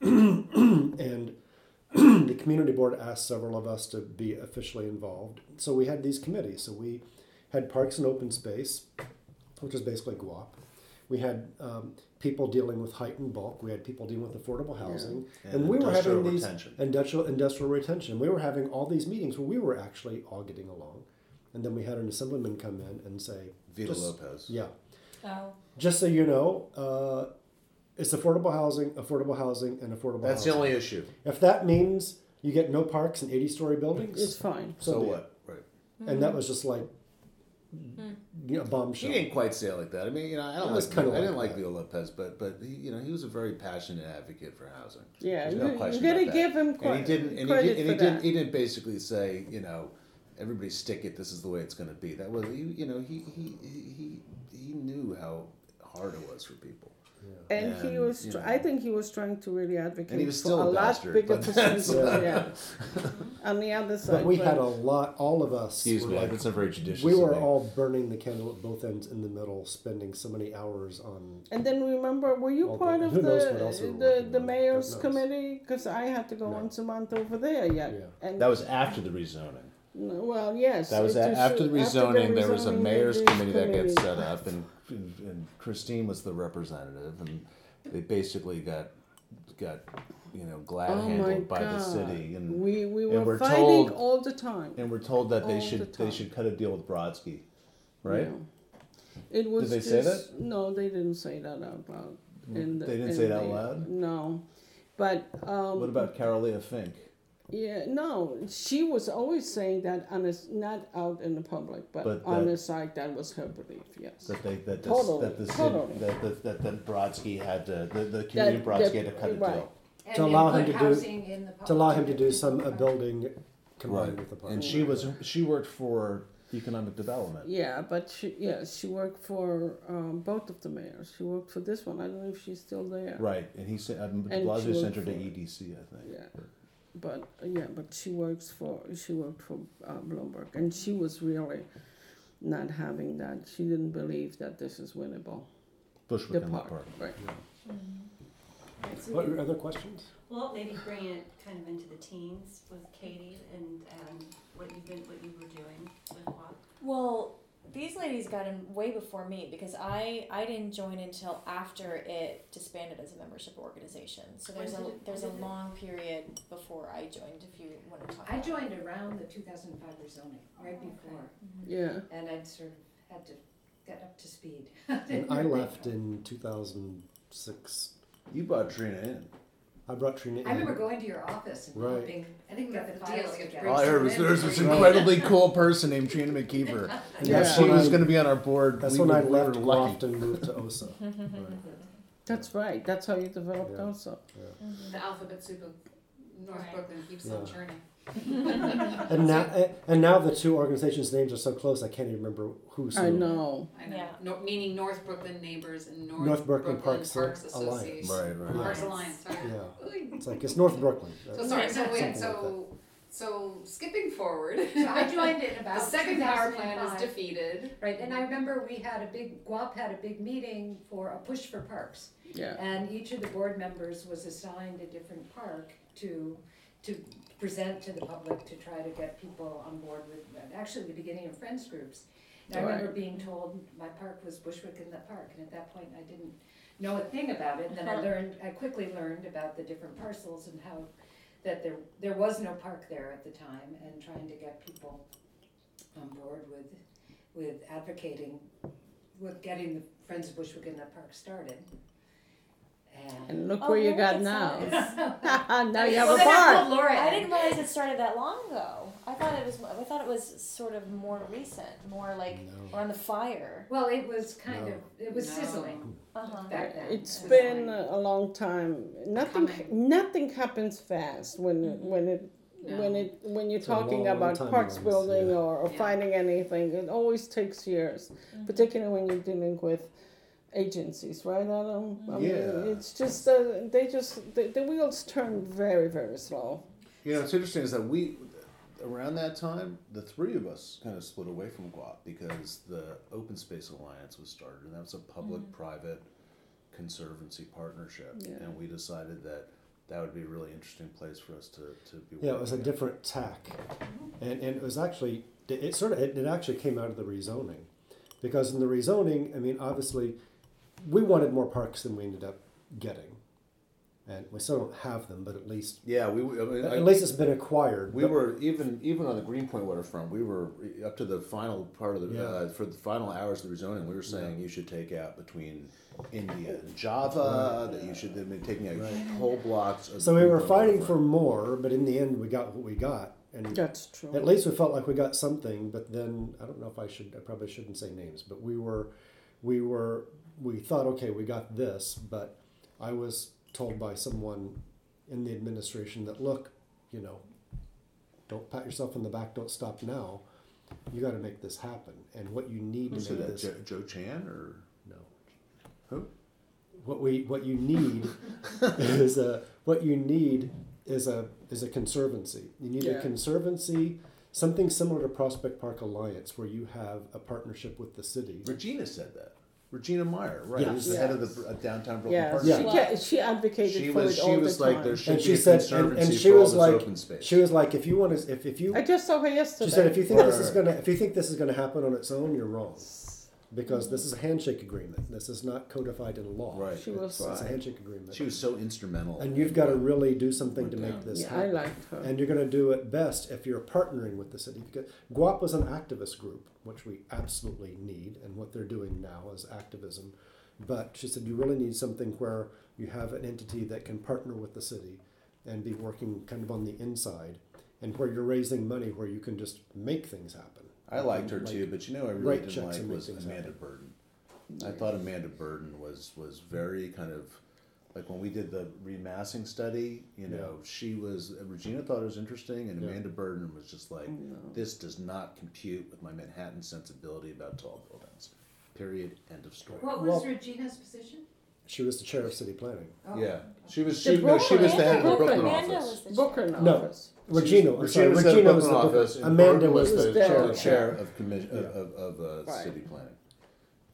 and the community board asked several of us to be officially involved. So we had these committees. So we had Parks and Open Space, which was basically G W A P P. We had um, people dealing with height and bulk. We had people dealing with affordable housing, yeah. and, and we were having these retention. industrial industrial retention. We were having all these meetings where we were actually all getting along. And then we had an assemblyman come in and say... Vito Lopez. Yeah. Oh. Just so you know, uh, it's affordable housing, affordable housing, and affordable That's housing. That's the only issue. If that means you get no parks and eighty-story buildings... It's fine. So, so what? Right. Mm-hmm. And that was just like... You know, bombshell. He didn't quite say it like that. I mean, you know, I don't like, kind of I didn't like, like Vito Lopez, but but he, you know, he was a very passionate advocate for housing. Yeah, no you, you're going to give him qu- and he didn't, and credit. He did, and he didn't. He didn't basically say, you know, everybody stick it, this is the way it's going to be. That was, you, you know, he, he he he knew how hard it was for people. Yeah. And, and he was, you know, I think he was trying to really advocate for a, a bastard, lot bigger percentage. Yeah. On the other side. But we but had a lot, all of us. Excuse me, like, it's a very judicious We were thing. all burning the candle at both ends in the middle, spending so many hours on... And then remember, were you part the, of the the, the, the mayor's committee? Because I had to go no. once a month over there. Yeah. yeah. And that was after the rezoning. Well, yes. That was a, after, the rezoning, after the rezoning. There was a mayor's committee, committee that got set up, and, and Christine was the representative, and they basically got got you know glad oh handled by God. the city, and we we were, and were fighting told, all the time, and we're told that all they should the they should cut a deal with Brodsky, right? No. It was. Did they just, say that? No, they didn't say that out loud. In the, they didn't in say it the, out loud. No, but um, what about Carolina Fink? Yeah, no, she was always saying that on a, not out in the public, but, but on that, the side, that was her belief. Yes, that they that this, totally, that the totally. that that that, that Brodsky had to, the the community that, Brodsky that, had to cut right. a deal and to allow him to do to allow him to do some a building combined right. with the park. And she was she worked for economic development. Yeah, but she yeah she worked for um, both of the mayors. She worked for this one. I don't know if she's still there. Right, and he said de Blasio sent her to E D C, I think. Yeah. Or, But yeah, but she works for she worked for uh, Bloomberg, and she was really not having that. She didn't believe that this is winnable. Bushwick Inlet Park, right? Yeah. Mm-hmm. Right, so what are other questions? Well, maybe bring it kind of into the teens with Katie and um, what you've been what you were doing with W A P P. Well, these ladies got in way before me because I, I didn't join until after it disbanded as a membership organization. So there's a there's a long period before I joined. If you want to talk, I joined around the two thousand five rezoning, right before. Mm-hmm. Yeah, and I sort of had to get up to speed. And I left in two thousand six. You brought Trina in. I brought Trina in. I remember going to your office and right. being, I think we got the deal. All, all I heard was there's this incredibly cool person named Trina McKeever. And yeah. She was going to be on our board. That's we, when I we left Loft and moved to O S A. Right. That's right. That's how you developed yeah. O S A. Yeah. Mm-hmm. The alphabet soup of North right. Brooklyn keeps yeah. on churning. and now, and now the two organizations' names are so close, I can't even remember who's. I know. I know. Yeah. No, meaning North Brooklyn Neighbors and North, North Brooklyn, Brooklyn Parks, Parks Association. Alliance. Right, right. Parks yeah. Alliance. Sorry. Yeah. It's like it's North Brooklyn. That's so sorry. So wait. So like so skipping forward. So I joined it about. The second power plant was defeated. Right, and I remember we had a big G W A P P had a big meeting for a push for parks. Yeah. And each of the board members was assigned a different park to. to present to the public to try to get people on board with, actually the beginning of Friends groups. I remember being told my park was Bushwick Inlet Park, and at that point I didn't know a thing about it. And then I learned, I quickly learned about the different parcels and how that there there was no park there at the time, and trying to get people on board with with advocating, with getting the Friends of Bushwick Inlet Park started. And, and look oh, where you got now. Now you have well, a park. Laura, I didn't realize it started that long ago. I thought it was. I thought it was sort of more recent, more like no. on the fire. Well, it was kind no. of. It was no. sizzling. Uh-huh. Back then. It's it been like a long time. Nothing. Nothing happens fast when mm-hmm. when it. No. When it when you're it's talking long, about long parks runs, building yeah. or, or yeah. finding anything, it always takes years, mm-hmm. particularly when you're dealing with agencies, right, Adam? I yeah. mean, it's just uh, they just the, the wheels turn very very slow. You know, what's interesting is that we around that time the three of us kind of split away from GWAPP because the Open Space Alliance was started, and that was a public-private mm-hmm. conservancy partnership, yeah. and we decided that. That would be a really interesting place for us to, to be working. Yeah, it was a different tack. And and it was actually, it sort of, it, it actually came out of the rezoning. Because in the rezoning, I mean, obviously, we wanted more parks than we ended up getting. And we still don't have them, but at least... Yeah, we... I mean, at I, least it's been acquired. We were, even even on the Greenpoint waterfront, we were, up to the final part of the... Yeah. Uh, for the final hours of the rezoning, we were saying yeah. you should take out between India and Java, right. that you should have been taking out right. whole blocks of... So we were fighting waterfront. For more, but in the end, we got what we got. And that's true. At least we felt like we got something, but then... I don't know if I should... I probably shouldn't say names, but we were... We were... We thought, okay, we got this, but I was... told by someone in the administration that, look, you know, don't pat yourself on the back, don't stop now. You got to make this happen. And what you need to make this... Joe, Joe Chan or... No. Who? What we what you need is a what you need is a is a conservancy. You need yeah. a conservancy, something similar to Prospect Park Alliance, where you have a partnership with the city. Regina said that. Regina Meyer, right? Yes. Who's the yes. head of the uh, downtown Brooklyn yes. Park. Yeah, she, she advocated she for was, it all she was the like, time. There should and be she a said, conservancy and, and she for was all like, open space. She was like, if you want to, if if you, I just saw her yesterday. She said, if you think right. this is gonna, if you think this is gonna happen on its own, you're wrong, because this is a handshake agreement. This is not codified in law. Right. She was. It's, it's a handshake agreement. She was so instrumental. And you've got to really do something to down. make this yeah, happen. I liked her. And you're gonna do it best if you're partnering with the city. Because GWAPP was an activist group, which we absolutely need, and what they're doing now is activism. But she said you really need something where you have an entity that can partner with the city and be working kind of on the inside, and where you're raising money where you can just make things happen. I liked her like, too, but you know I really didn't like was Amanda happen. Burden. I thought Amanda Burden was, was very kind of, like when we did the remassing study, you know, yeah. she was, Regina thought it was interesting, and yeah. Amanda Burden was just like, no. this does not compute with my Manhattan sensibility about tall buildings. Period. End of story. What was well, Regina's position? She was the chair of city planning. Oh. Yeah. She was She, no, she was the head of the Brooklyn, Brooklyn office. Brooklyn office. No, Regina. I'm sorry, Regina was Regina the Brooklyn office. Amanda was, was the chair, chair of, commission, yeah. of of, of uh, right. city planning.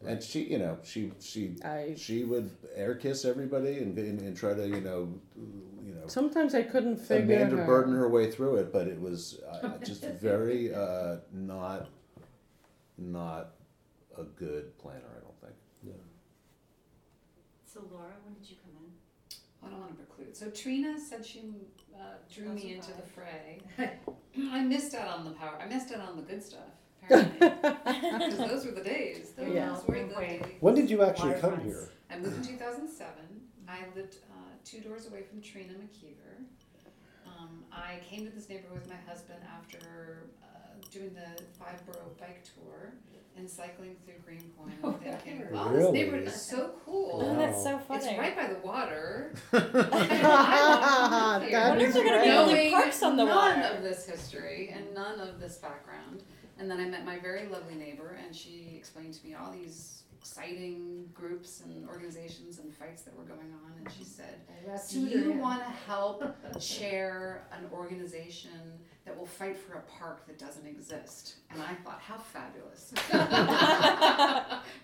And she, you know, she she I, she would air kiss everybody and, and and try to, you know, you know. Sometimes I couldn't figure Amanda her. Burden her way through it, but it was uh, just very uh, not not a good planner, I don't think. Yeah. So Laura, when did you come in? I don't want to preclude. So Trina said she uh, drew me into the fray. I missed out on the power. I missed out on the good stuff. Apparently, because those were the days. Those yeah. were the days. When did you actually Waterfront. come here? I moved in two thousand seven. I lived uh, two doors away from Trina McKeever. Um, I came to this neighborhood with my husband after uh, doing the five borough bike tour. And cycling through Greenpoint. Oh, really? Oh, this neighborhood is so cool. Oh, that's so funny. It's right by the water. I wonder if they're going to be able to parks on the water. None of this history and none of this background. And then I met my very lovely neighbor, and she explained to me all these exciting groups and organizations and fights that were going on. And she said, do you want to help chair an organization that will fight for a park that doesn't exist? And I thought, how fabulous.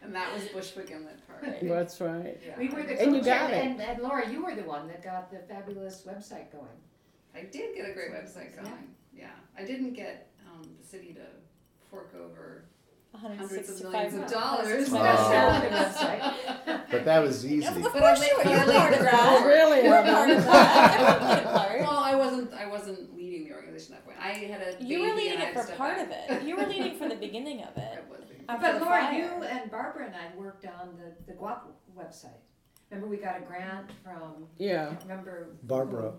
And that was Bushwick Inlet Park. Right. That's right. Yeah. We were the and you got it. And, and Laura, you were the one that got the fabulous website going. I did get a great website going. Yeah. yeah. I didn't get um, the city to fork over one hundred sixty-five of dollars. Oh. But that was easy. Of course you were part of that. Really? You were part of that. Well, I wasn't. I wasn't leading the organization at that point. I had a. You were leading it for part of it. You were leading for the beginning of it. I was. But Laura, fire. you and Barbara and I worked on the the GWAPP website. Remember, we got a grant from. Yeah. Remember. Barbara.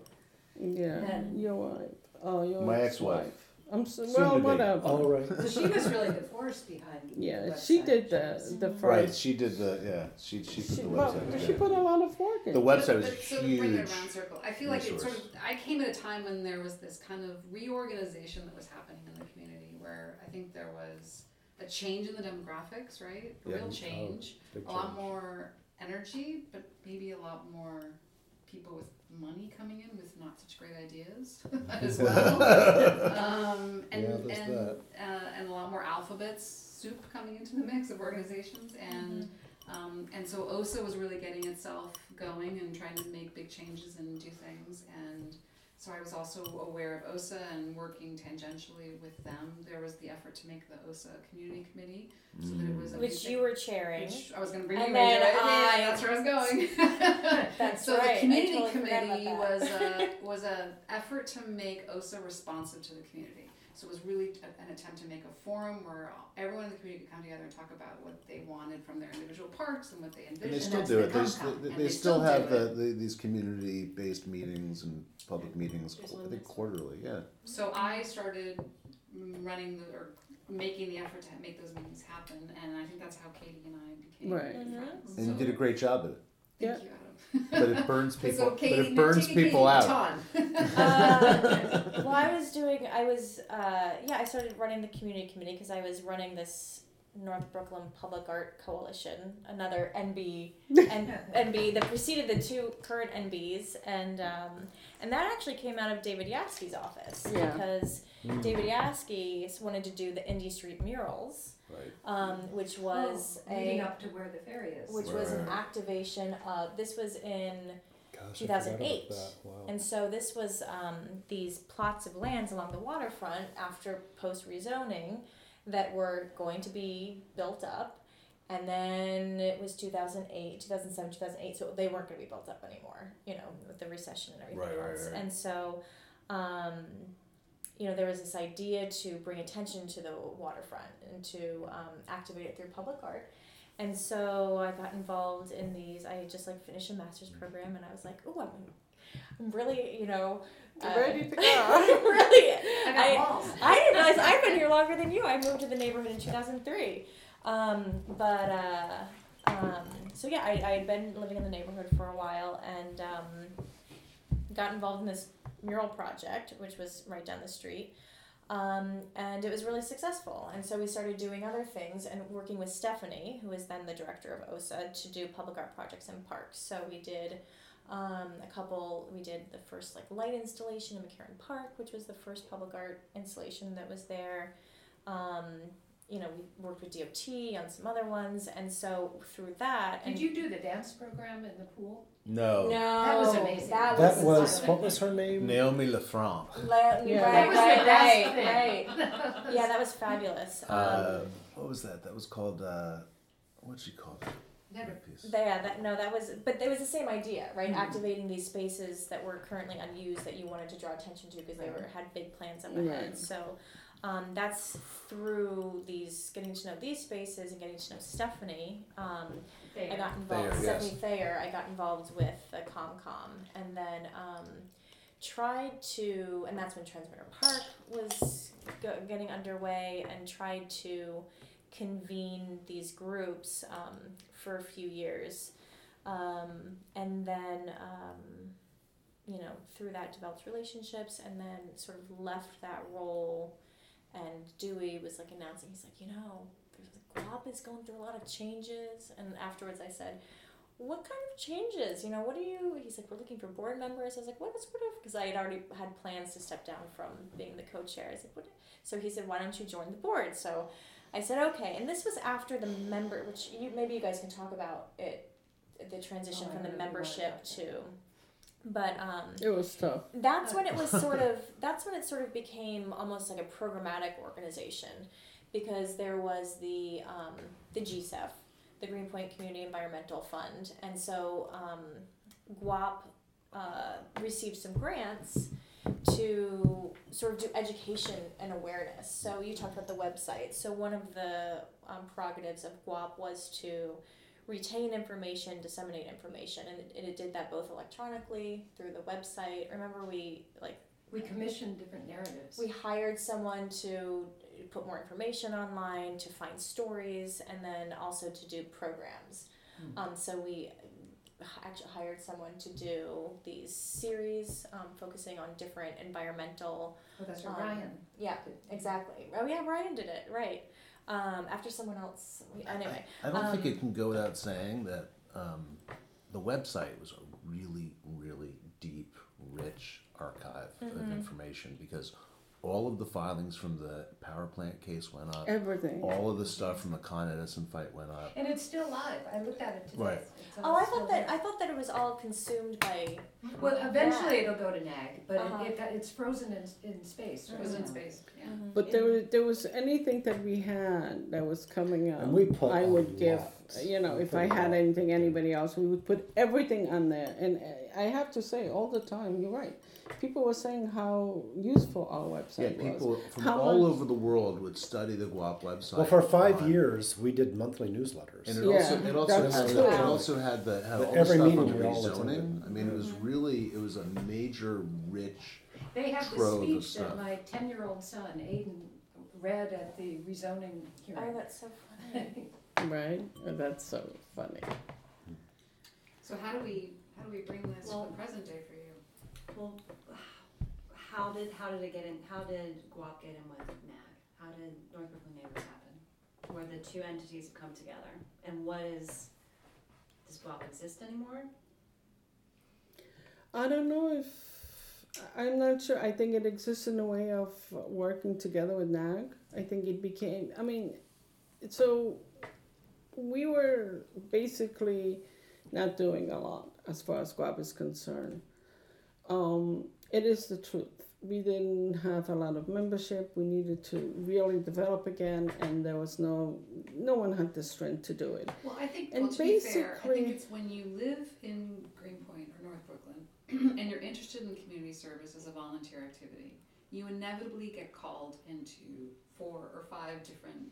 Yeah. And your wife. Oh, your. My ex-wife. Wife. I'm so, well, whatever. All right. So she was really the force behind. Yeah, the she did the the first. Right, she did the yeah. She she put she, the website. Well, she put a lot of work in. The website was huge. Sort of bring it around circle. I feel like resource. It sort of. I came at a time when there was this kind of reorganization that was happening in the community, where I think there was a change in the demographics, right? A yeah, real change. Oh, a lot change. More energy, but maybe a lot more people with money coming in with not such great ideas as well, um, and yeah, and uh, and a lot more alphabets soup coming into the mix of organizations, and mm-hmm. um, and so O S A was really getting itself going and trying to make big changes and do things, and so I was also aware of O S A and working tangentially with them. There was the effort to make the O S A community committee, so that it was a which you were chairing. Which I was going to bring you into it. Yeah, that's where I was going. That's so right. So the community totally committee was a, was an effort to make O S A responsive to the community. So it was really an attempt to make a forum where everyone in the community could come together and talk about what they wanted from their individual parks and what they envisioned. And they still do it. They, still, they, they still have the, the, these community-based meetings and public meetings, I think quarterly, yeah. So I started running the, or making the effort to make those meetings happen, and I think that's how Katie and I became right. friends. And so, you did a great job at it. Thank yeah. you, Adam. But it burns people. So Katie, but it burns Katie, people Katie, out. uh, well, I was doing. I was. Uh, yeah, I started running the community committee because I was running this North Brooklyn Public Art Coalition, another N B, and N B that preceded the two current N Bs, and um, and that actually came out of David Yatsky's office yeah. because mm. David Yatsky wanted to do the Indy Street murals. Right. Um, which was oh, a, leading up to where the ferry is. Which right. was an activation of this was in Gosh, two thousand eight, wow. and so this was um, these plots of lands along the waterfront after post rezoning that were going to be built up, and then it was two thousand eight, two thousand seven, two thousand eight. So they weren't going to be built up anymore, you know, with the recession and everything right, else. Right, right. And so. Um, You know, there was this idea to bring attention to the waterfront and to um, activate it through public art. And so I got involved in these. I just, like, finished a master's program, and I was like, oh, I'm, I'm really, you know. Uh, ready to go. really. I, I, I didn't realize I've been here longer than you. I moved to the neighborhood in two thousand three. Um, but, uh, um, so, yeah, I, I had been living in the neighborhood for a while and um, got involved in this mural project, which was right down the street, um, and it was really successful. And so we started doing other things and working with Stephanie, who was then the director of O S A, to do public art projects in parks. So we did um, a couple, we did the first like light installation in McCarran Park, which was the first public art installation that was there. Um, you know, we worked with D O T on some other ones, and so through that... Did you do the dance program in the pool? No. No. That was amazing. That, that was, was what was her name? Naomi LaFrance. La- yeah. Right, that was right, the best right, right. That yeah, that was fabulous. Um, uh, what was that? That was called, uh, what'd she call it? Never. Yeah, that, no, that was, but it was the same idea, right? Mm-hmm. Activating these spaces that were currently unused that you wanted to draw attention to because they were had big plans up ahead, right. So... Um, that's through these getting to know these spaces and getting to know Stephanie. Um, Thayer. I got involved. Thayer, Stephanie yes. Thayer. I got involved with the ComCom, and then um, tried to, and that's when Transmitter Park was go, getting underway, and tried to convene these groups um, for a few years, um, and then. Um, you know, through that developed relationships, and then sort of left that role. And Dewey was like announcing, he's like, you know, there's like, GWAPP is going through a lot of changes. And afterwards I said, what kind of changes? You know, what are you, he's like, we're looking for board members. I was like, what sort of, because I had already had plans to step down from being the co-chair. I was like, what? So he said, why don't you join the board? So I said, okay. And this was after the member, which you, maybe you guys can talk about it, the transition oh, from the membership to... But um, it was tough. That's when it was sort of. That's when it sort of became almost like a programmatic organization, because there was the um, the G C E F, the Greenpoint Community Environmental Fund, and so um, G W A P P uh, received some grants to sort of do education and awareness. So you talked about the website. So one of the um, prerogatives of G W A P P was to retain information, disseminate information, and it, it did that both electronically through the website. Remember, we like we commissioned different narratives. We hired someone to put more information online, to find stories, and then also to do programs. Mm-hmm. Um, so we actually hired someone to do these series um, focusing on different environmental. Oh, that's right, um, Ryan. Yeah, exactly. Oh, yeah, Ryan did it right. Um, after someone else, anyway. I, I don't um, think it can go without saying that um, the website was a really, really deep, rich archive mm-hmm. of information, because all of the filings from the power plant case went up. Everything. All of the stuff from the Con Edison fight went up. And it's still live. I looked at it today. Right. Oh, I thought that there. I thought that it was all consumed by. Well, eventually it'll go to N A G, but uh-huh. it, it, it's frozen in, in space. Frozen mm-hmm. in space. Yeah. Mm-hmm. But there was there was anything that we had that was coming up. And we put I would give lot. you know we if I had lot. anything anybody else we would put everything on there. And I have to say all the time, you're right. People were saying how useful our website yeah, people was. From how all much? over the world would study the G W A P P website. Well, for five on. years, we did monthly newsletters. And it yeah, also it also had the, it also had the had all the stuff on rezoning. I mean, mm-hmm. it was really it was a major rich. They have the speech that my ten-year-old son Aiden read at the rezoning hearing. Oh, that's so funny. Right, oh, that's so funny. So how do we how do we bring this well, to the present day for you? Well, how did how did it get in? How did G W A P P get in with N A G? How did North Brooklyn Neighbors happen, where the two entities have come together? And what is does G W A P P exist anymore? I don't know if I'm not sure. I think it exists in a way of working together with N A G. I think it became. I mean, so we were basically not doing a lot as far as G W A P P is concerned. Um, it is the truth. We didn't have a lot of membership. We needed to really develop again, and there was no, no one had the strength to do it. Well, I think, and well, to be fair, I think it's when you live in Greenpoint or North Brooklyn and you're interested in community service as a volunteer activity, you inevitably get called into four or five different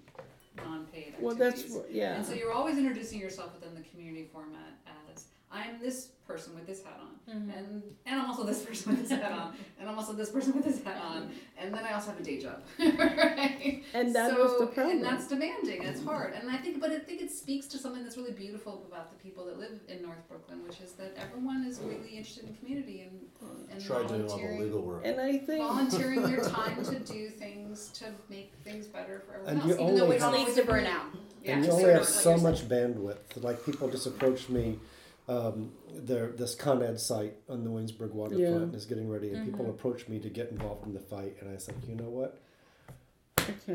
non-paid activities. Well, that's, yeah. And so you're always introducing yourself within the community format as, I'm this person with this hat on, mm-hmm. and and I'm also this person with this hat on, and I'm also this person with this hat on, and then I also have a day job, right? And that so, was the problem. And that's demanding. It's hard. And I think, but I think it speaks to something that's really beautiful about the people that live in North Brooklyn, which is that everyone is really interested in community and and Try volunteering. Legal work. And I think volunteering their time to do things to make things better for everyone and else, even though it leads to burnout. Yeah, and you only have so much bandwidth. Like, people just approached me. Um, there, this Con Ed site on the Waynesburg Waterfront yeah. is getting ready, and mm-hmm. people approached me to get involved in the fight, and I said, you know what?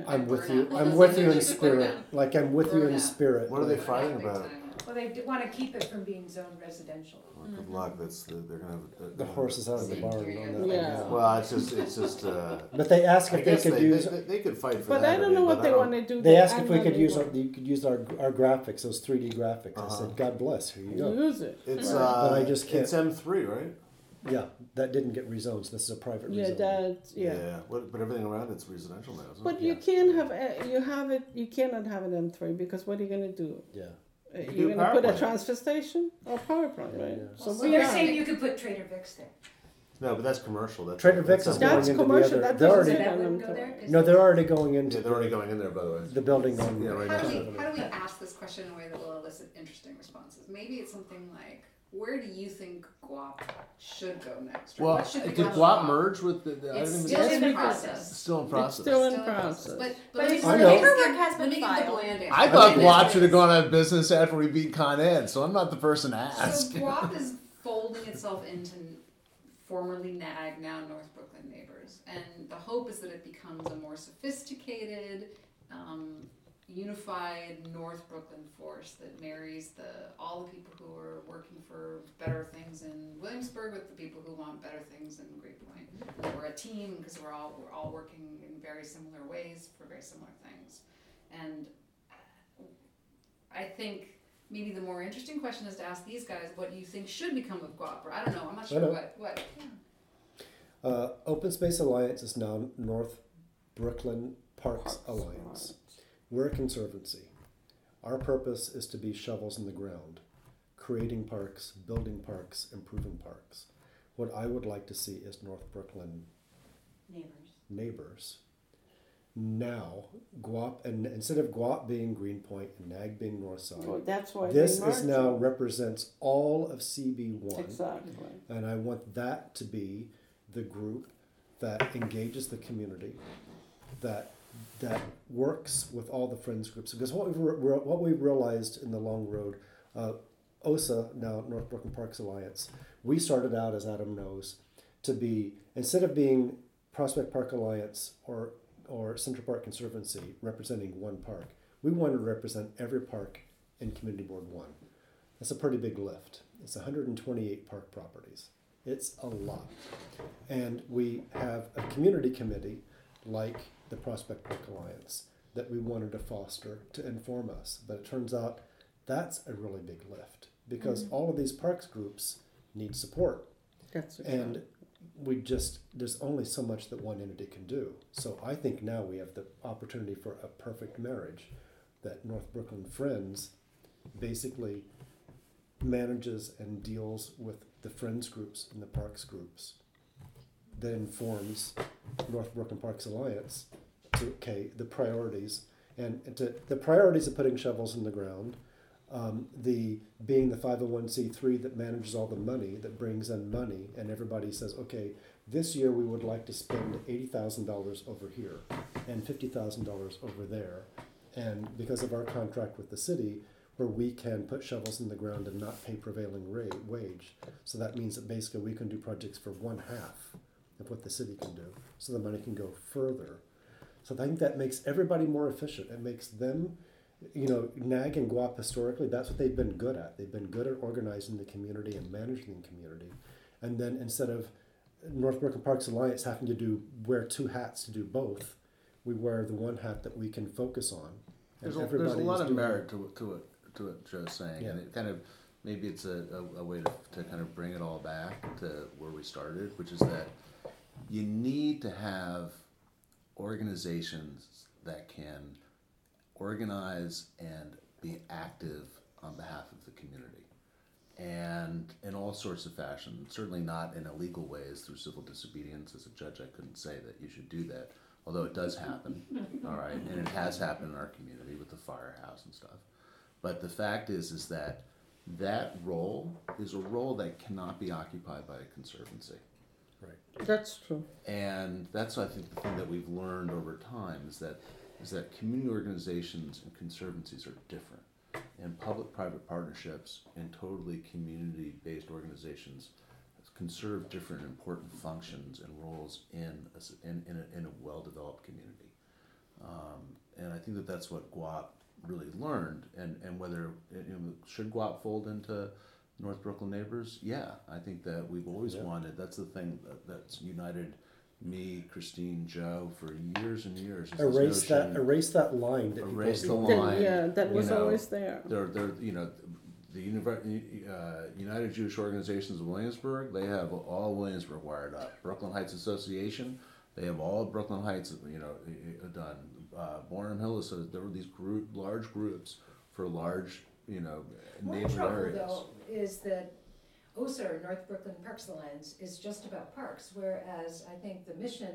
I'm with you. Well, I'm with you in spirit. Like, I'm with you in spirit. What are they fighting about? Well, they do want to keep it from being zoned residential. Well, good mm-hmm. luck. That's the, they're gonna have a, the horse is out of the barn. On that yeah. Well, it's just it's just. Uh, but they asked if they could they, use. They, they could fight for but that. But I don't know what they want to do. They asked if we could use our, you could use our our graphics, those three D graphics. Uh-huh. I said, God bless. Here you go. Use it. It's right. uh, but I just can't. It's M three, right? Yeah, that didn't get rezoned. So this is a private rezone. Yeah, that. Yeah. Yeah, but, but everything around it's residential now. Isn't but it? you yeah. can't have a, you have it. You cannot have an M three, because what are you going to do? Yeah. You You're going to put plant. a transfer station or power plant, right? Yeah. So, so you're saying you could put Trader Vic's there. No, but that's commercial. That's Trader Vic's is going into commercial. the other. They're already, that go there? No, they're already going into. Yeah, they're already going in there, by the way. The building so going yeah, right how, do we, how do we ask this question in a way that will elicit interesting responses? Maybe it's something like, where do you think G W A P P should go next? Well, did G W A P P merge with the... the it's still in the process. Still in process. It's still in process. But, but the paperwork has been filed. I thought G W A P P should have gone out of business after we beat Con Ed, so I'm not the person to ask. So G W A P P is folding itself into formerly N A G, now North Brooklyn Neighbors. And the hope is that it becomes a more sophisticated... Um, unified North Brooklyn force that marries the all the people who are working for better things in Williamsburg with the people who want better things in Greenpoint. We're a team because we're all we're all working in very similar ways for very similar things. And I think maybe the more interesting question is to ask these guys what you think should become of GWAPP. I don't know. I'm not sure what what. Yeah. Uh, Open Space Alliance is now North Brooklyn Parks, Parks Alliance. Alliance. We're a conservancy. Our purpose is to be shovels in the ground, creating parks, building parks, improving parks. What I would like to see is North Brooklyn neighbors. Neighbors. Now, GWAPP, and instead of GWAPP being Greenpoint and N A G being Northside, well, that's why this is now represents all of C B one. Exactly. And I want that to be the group that engages the community, that that works with all the friends groups. Because what we've, re- what we realized in the long road, uh, O S A, now North Brooklyn Parks Alliance, we started out, as Adam knows, to be, instead of being Prospect Park Alliance or, or Central Park Conservancy representing one park, we wanted to represent every park in Community Board One. That's a pretty big lift. It's one hundred twenty-eight park properties. It's a lot. And we have a community committee like the Prospect Park Alliance that we wanted to foster to inform us. But it turns out that's a really big lift because mm-hmm. all of these parks groups need support. That's and job. we just, there's only so much that one entity can do. So I think now we have the opportunity for a perfect marriage that North Brooklyn Friends basically manages and deals with the friends groups and the parks groups that informs North Brooklyn Parks Alliance to okay the priorities and, and to the priorities of putting shovels in the ground, um, the being the five oh one c three that manages all the money, that brings in money, and everybody says, okay, this year we would like to spend eighty thousand dollars over here and fifty thousand dollars over there, and because of our contract with the city, where we can put shovels in the ground and not pay prevailing rate, wage. So that means that basically we can do projects for one half of what the city can do, so the money can go further. So I think that makes everybody more efficient. It makes them, you know, N A G and GWAPP historically, that's what they've been good at. They've been good at organizing the community and managing the community. And then instead of North Brooklyn Parks Alliance having to do wear two hats to do both, we wear the one hat that we can focus on. There's a, there's a lot of merit to it, to it. to what Joe's saying, yeah. And it kind of, maybe it's a, a, a way to, to kind of bring it all back to where we started, which is that you need to have organizations that can organize and be active on behalf of the community, and in all sorts of fashion, certainly not in illegal ways through civil disobedience. As a judge, I couldn't say that you should do that, although it does happen, all right, and it has happened in our community with the firehouse and stuff. But the fact is, is that that role is a role that cannot be occupied by a conservancy. Right. That's true. And that's, I think, the thing that we've learned over time is that is that community organizations and conservancies are different. And public-private partnerships and totally community-based organizations conserve different important functions and roles in a, in, in, a, in a well-developed community. Um, and I think that that's what GWAPP really learned, and, and whether, you know, should GWAPP fold into North Brooklyn Neighbors? Yeah, I think that we've always yeah. wanted, that's the thing that, that's united me, Christine, Joe, for years and years. Erase notion, that erase that line. That erase the line. That, yeah, that was you know, always there. They're, they're, you know, the Univ- uh, United Jewish Organizations of Williamsburg, they have all Williamsburg wired up. Brooklyn Heights Association, they have all Brooklyn Heights, you know, done. Uh, Barnum Hill, so there were these group, large groups for large, you know, neighborhood areas. One trouble, though, is that O S A R, North Brooklyn Parks Alliance, is just about parks, whereas I think the mission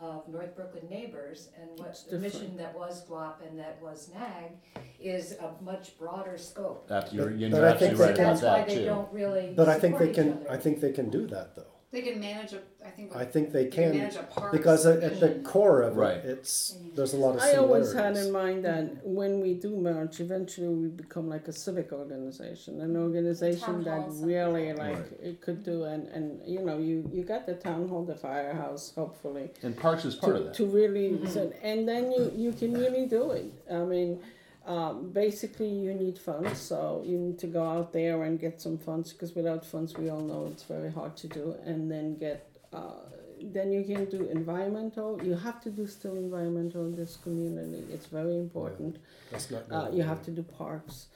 of North Brooklyn Neighbors and what the mission that was GWAPP and that was N A G is a much broader scope. But, you're, you're but I think right they can, that's why they too. don't really. But I think they can. I think they can do that though. They can manage a, I think. I think they can, can manage a park because at the core of right. it, it's there's a lot of. I always had in mind that when we do merge, eventually we become like a civic organization, an organization that really like right. it could do, and, and you know you, you got the town hall, the firehouse, hopefully. And parks is part to, of that. To really, mm-hmm. so, and then you, you can really do it. I mean. Um, basically, you need funds, so you need to go out there and get some funds, because without funds, we all know it's very hard to do, and then get, uh, then you can do environmental, you have to do still environmental in this community, it's very important. Yeah. That's not good. Uh, you have to do parks.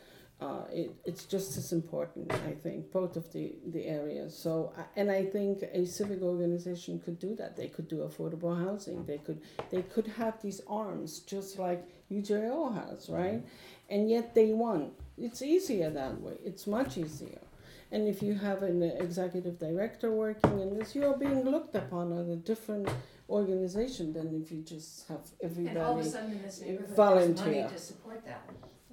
Uh, it, it's just as important, I think, both of the, the areas. So, and I think a civic organization could do that. They could do affordable housing. They could they could have these arms, just like U J O has, right? Mm-hmm. And yet they won. It's easier that way. It's much easier. And if you have an executive director working in this, you are being looked upon as a different organization than if you just have everybody volunteer. And all of a sudden in this neighborhood, volunteer. There's money to support that.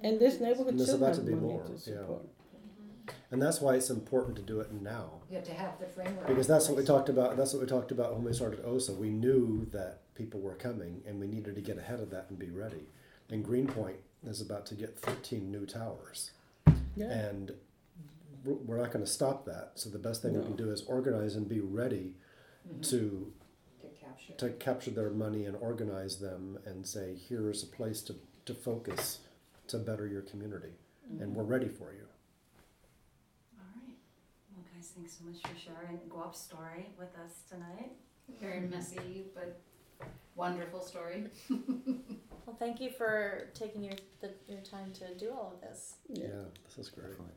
And this neighborhood and there's about to be more, to yeah. Mm-hmm. And that's why it's important to do it now. You have to have the framework. Because that's what we talked about. That's what we talked about when we started O S A. We knew that people were coming, and we needed to get ahead of that and be ready. And Greenpoint is about to get thirteen new towers, yeah. and we're not going to stop that. So the best thing no. we can do is organize and be ready mm-hmm. to to capture to capture their money and organize them and say, here is a place to to focus. To better your community, mm-hmm. and we're ready for you. All right. Well, guys, thanks so much for sharing G W A P P's story with us tonight. Very messy, but wonderful story. Well, thank you for taking your the, your time to do all of this. Yeah, yeah this is great. Definitely.